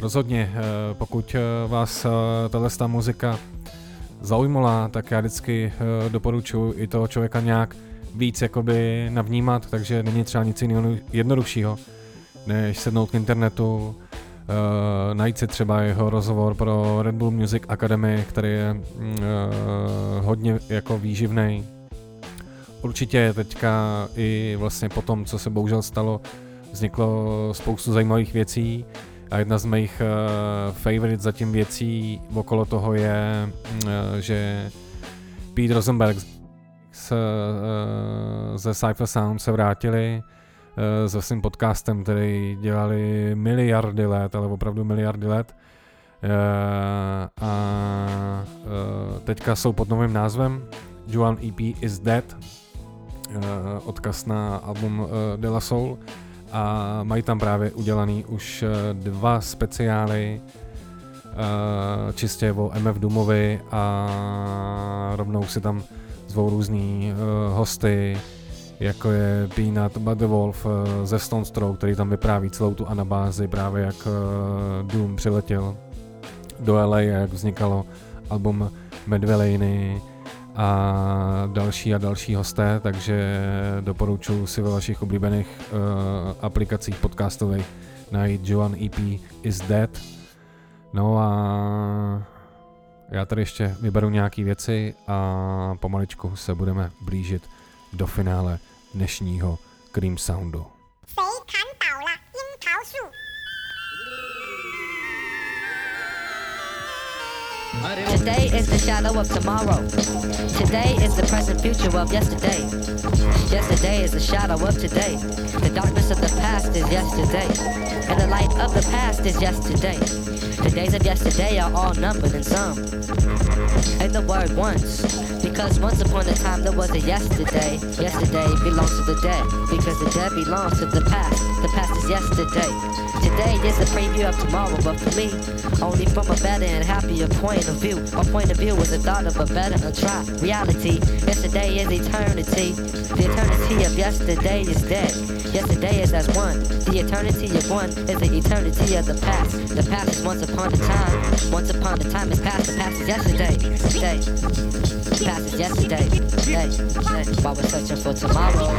rozhodně, pokud vás tato muzika zaujmula, tak já vždycky doporučuji i toho člověka nějak víc jakoby navnímat, takže není třeba nic jiného jednoduššího, než sednout k internetu, najít si třeba jeho rozhovor pro Red Bull Music Academy, který je hodně jako výživnej. Určitě teďka i vlastně po tom, co se bohužel stalo, vzniklo spoustu zajímavých věcí a jedna z mých favorite zatím věcí okolo toho je, že Pete Rosenberg ze Cypher Sound se vrátili se svým podcastem, který dělali miliardy let, ale opravdu miliardy let. A teďka jsou pod novým názvem Juan Ep Is Dead, odkaz na album De La Soul, a mají tam právě udělaný už dva speciály čistě o MF Doomovi a rovnou si tam zvou různý hosty, jako je Peanut Butter Wolf ze Stones Throw, který tam vypráví celou tu anabázi, právě jak Doom přiletěl do LA a jak vznikalo album Madvillainy a další hosté, takže doporučuji si ve vašich oblíbených aplikacích podcastových najít Juan Ep Is Dead. No a já tady ještě vyberu nějaký věci a pomaličku se budeme blížit do finále dnešního Cream Soundu. Today is the shadow of tomorrow. Today is the present future of yesterday. Yesterday is the shadow of today. The darkness of the past is yesterday, and the light of the past is yesterday. The days of yesterday are all numbered and summed. And the word once, because once upon a time there was a yesterday. Yesterday belongs to the dead, because the dead belongs to the past. The past is yesterday. Today is the preview of tomorrow, but for me, only from a better and happier point of view. A point of view was a thought of a better and try reality. Yesterday is eternity. The eternity of yesterday is dead. Yesterday is as one. The eternity of one is the eternity of the past. The past is once upon a time. Once upon a time is past. The past is yesterday. Today. The past is yesterday. Today. While we're searching for tomorrow.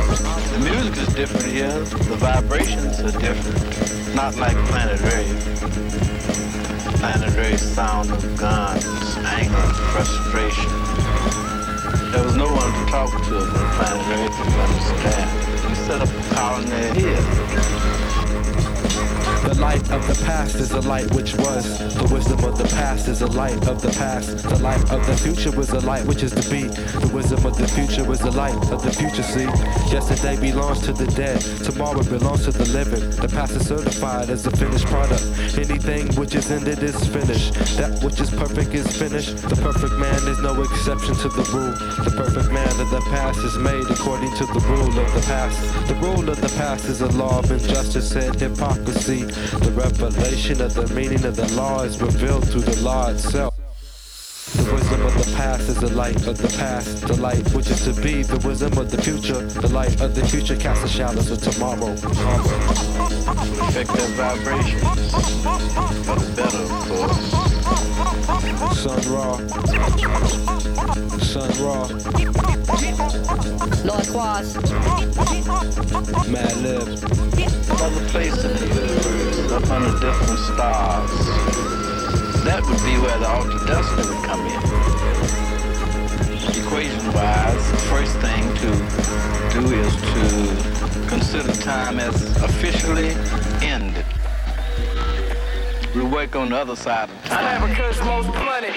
The music is different here. The vibrations are different. Not like Planet Ray. Planetary sound of guns, anger, frustration. I'm talking to them and find out if you understand. We set up a colony here. The light of the past is the light which was. The wisdom of the past is the light of the past. The light of the future was the light which is to be. The wisdom of the future was the light of the future, see. Yesterday belongs to the dead. Tomorrow belongs to the living. The past is certified as a finished product. Anything which is ended is finished. That which is perfect is finished. The perfect man is no exception to the rule. The perfect man of the past is made according to the rule of the past. The rule of the past is a law of injustice and hypocrisy. The revelation of the meaning of the law is revealed through the law itself. The wisdom of the past is the light of the past. The light which is to be, the wisdom of the future. The light of the future casts the shadows of tomorrow. Check that vibration. For the better, of course. Sun Ra. Sun Ra. Lord Quaz. Madlib. Other places in the universe, up under different stars. That would be where the altered destiny would come in. Equation-wise, the first thing to do is to consider time as officially ended. We'll work on the other side of time. I never curse most money.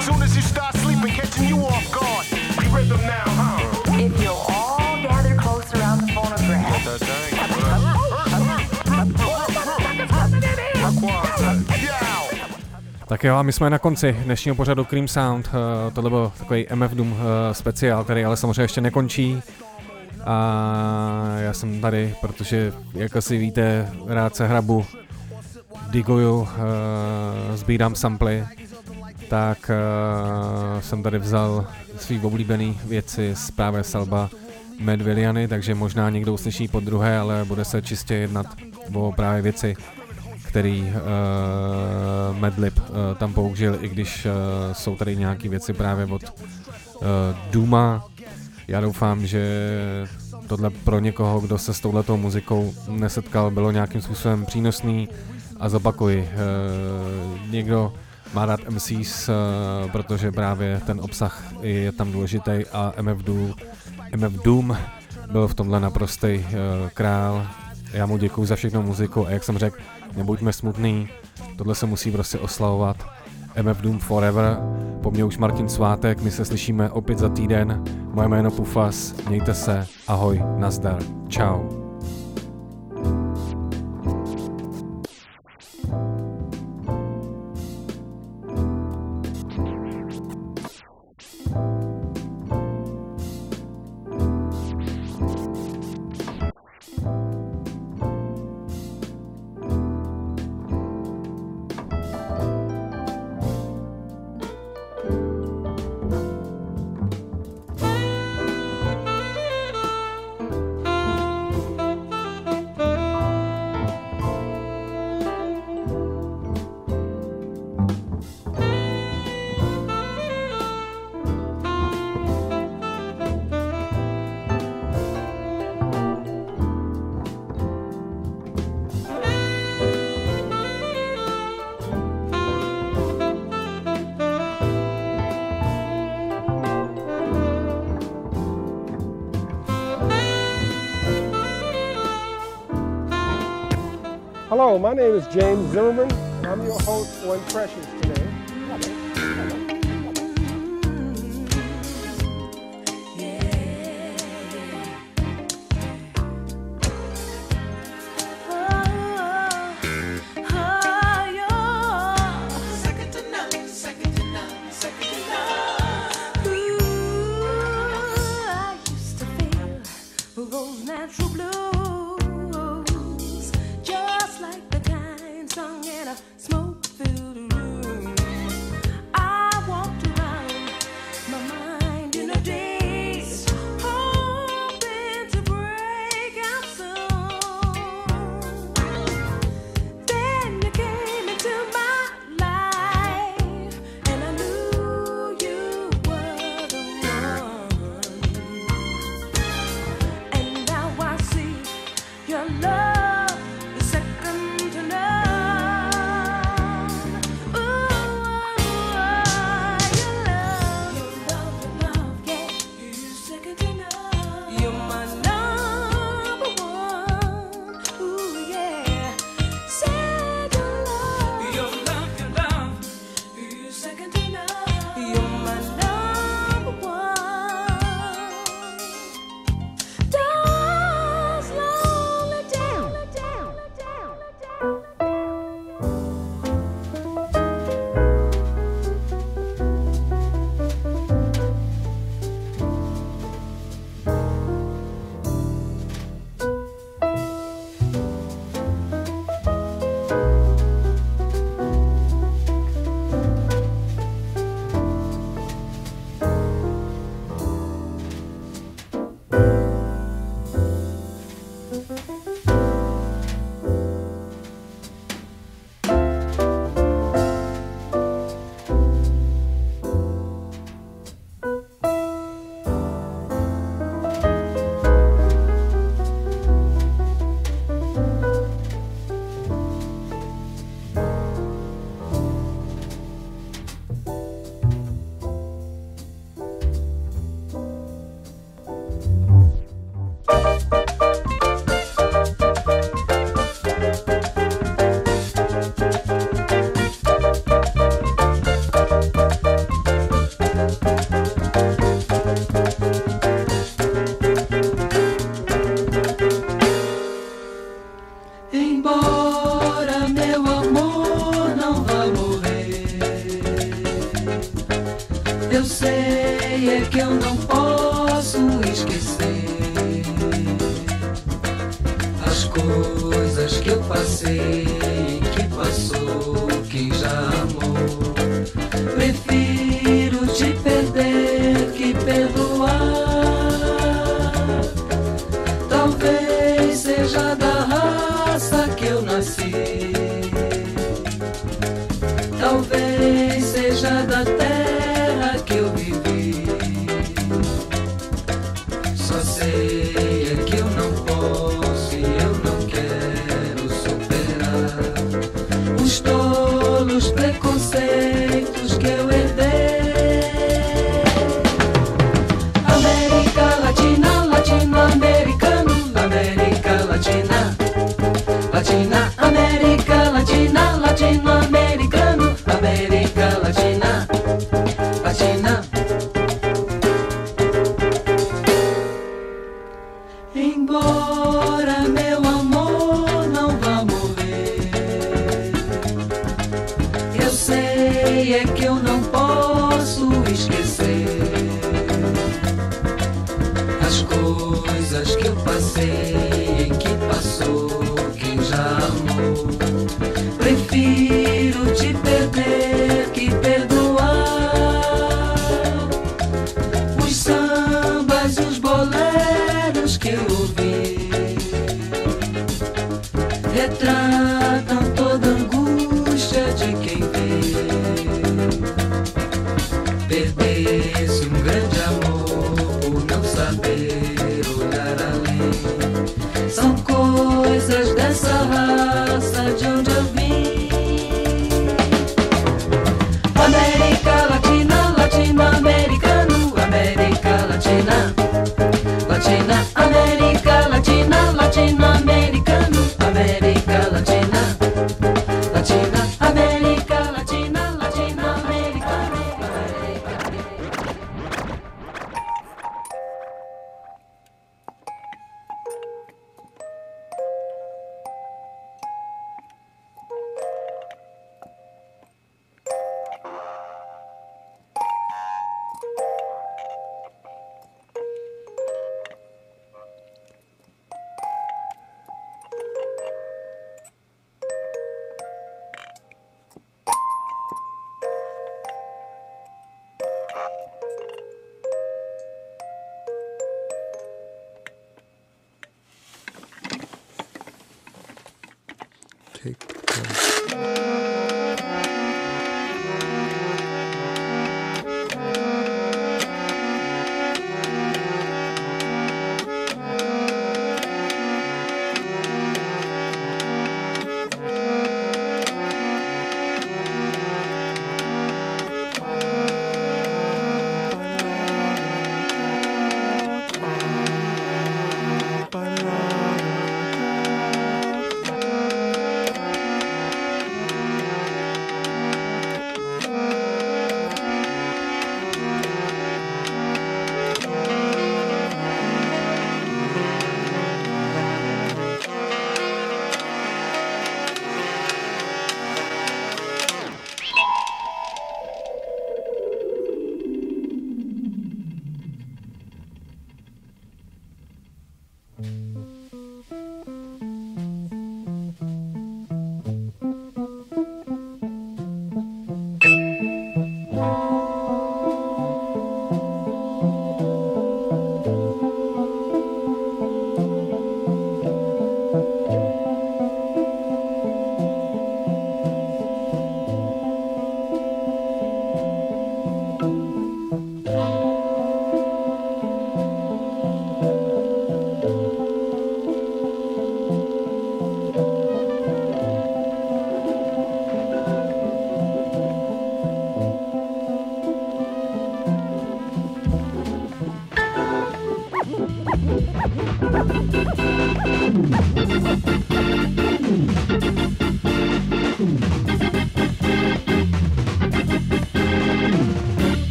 Soon as you start sleeping, catching you off guard. We rip them now, huh? If you'll all gather close around the phonograph. What the dang? Tak jo, a my jsme na konci dnešního pořadu Cream Sound. Tohle byl takový MF Doom speciál, který ale samozřejmě ještě nekončí. A já jsem tady, protože, jak asi víte, rád se hrabu, diguju, sbírám samply. Tak jsem tady vzal svý oblíbený věci z právě salba Madvillainy, takže možná někdo uslyší po druhé, ale bude se čistě jednat o právě věci, který Madlib tam použil, i když jsou tady nějaké věci právě od Dooma. Já doufám, že tohle pro někoho, kdo se s touhletou muzikou nesetkal, bylo nějakým způsobem přínosný. A zopakuji, někdo má rád MCs, protože právě ten obsah je tam důležitý a MF Doom byl v tomhle naprostý král. Já mu děkuju za všechno muziku a jak jsem řekl, nebuďme smutný, tohle se musí prostě oslavovat. MF Doom Forever, po mně už Martin Svátek, my se slyšíme opět za týden. Moje jméno Pufas, mějte se, ahoj, nazdar, čau. Hello, my name is James Zimmerman, and I'm your host for Impressions today. Smoke filled room.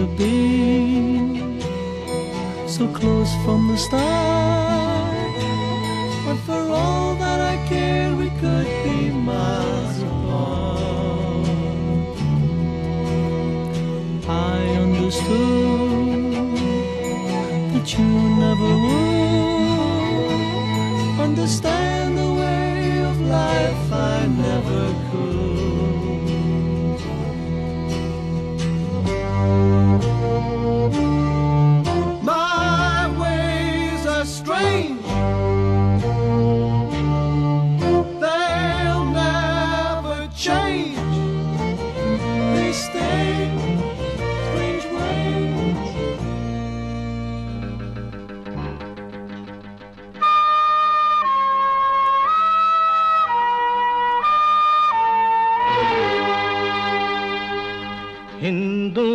have been so close from the start, but for all that I care, we could be miles apart. I understood that you never would understand the way of life I never could. My ways are strange, they'll never change. They stay strange ways. Hindu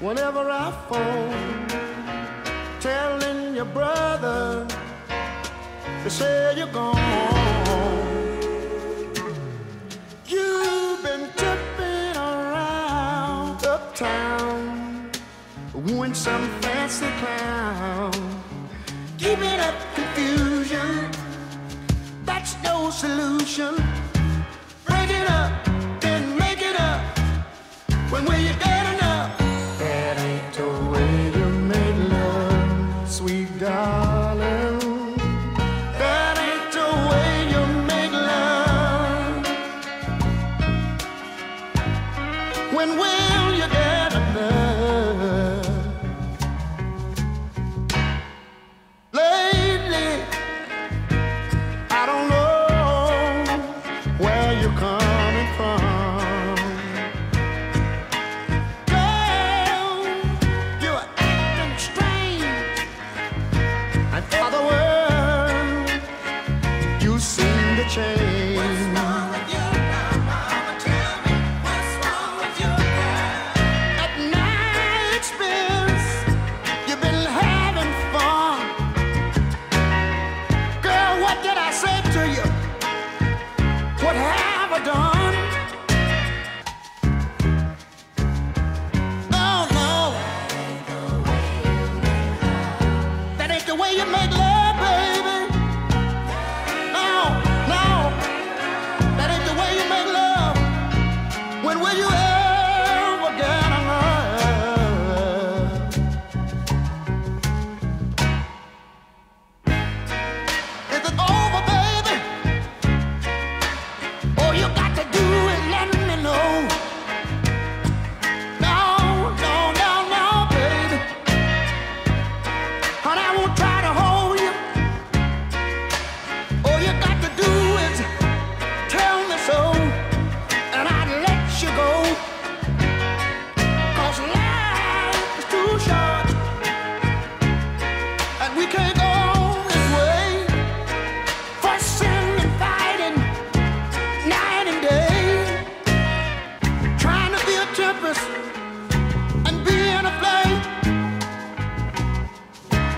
whenever I phone, telling your brother, they say you're gone. You've been tripping around uptown, wooing some fancy clown, keeping up confusion. That's no solution. Break it up, then make it up. When will you get enough? That ain't the way to make love, sweet darling. That ain't the way you make love. When will you get enough? Lately, I don't know where you're coming from. Girl, you're acting strange. And for the world, you seem to change. What's wrong with you now, mama? Tell me, what's wrong with you now? At my expense, you've been having fun. Girl, what did I say to you? What have I done? No, no. That ain't the way you make love, baby. No, no. That ain't the way you make love. When will you ever get enough? Is it over, baby? All you got to do is let me know. No, baby. Honey, I won't try to hold you. All you got to do is tell me so, and I'd let you go. Cause life is too short, and we can't go this way. Fussing and fighting, night and day, trying to be a tempest and being a flame.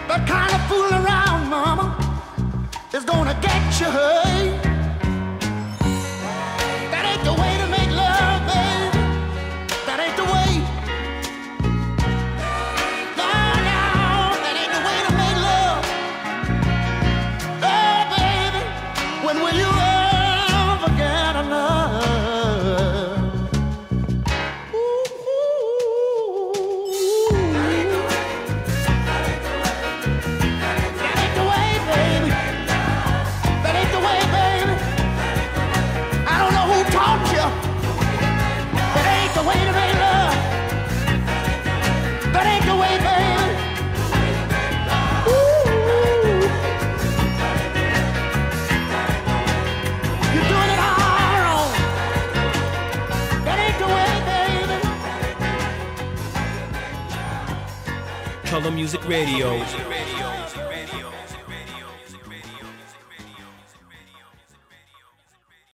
That kind of fool around, mama, is gonna get you, hey. That ain't the way to make love, babe. That ain't the way. No, that ain't the way to make love. Oh, baby, when will you ever get enough? That ain't the way. That ain't the way, baby. That ain't the way, baby. I don't know who taught you. That ain't the way to make love. That ain't the way, baby. Ooh. You're doing it all wrong. That ain't the way, baby. Color Music Radio.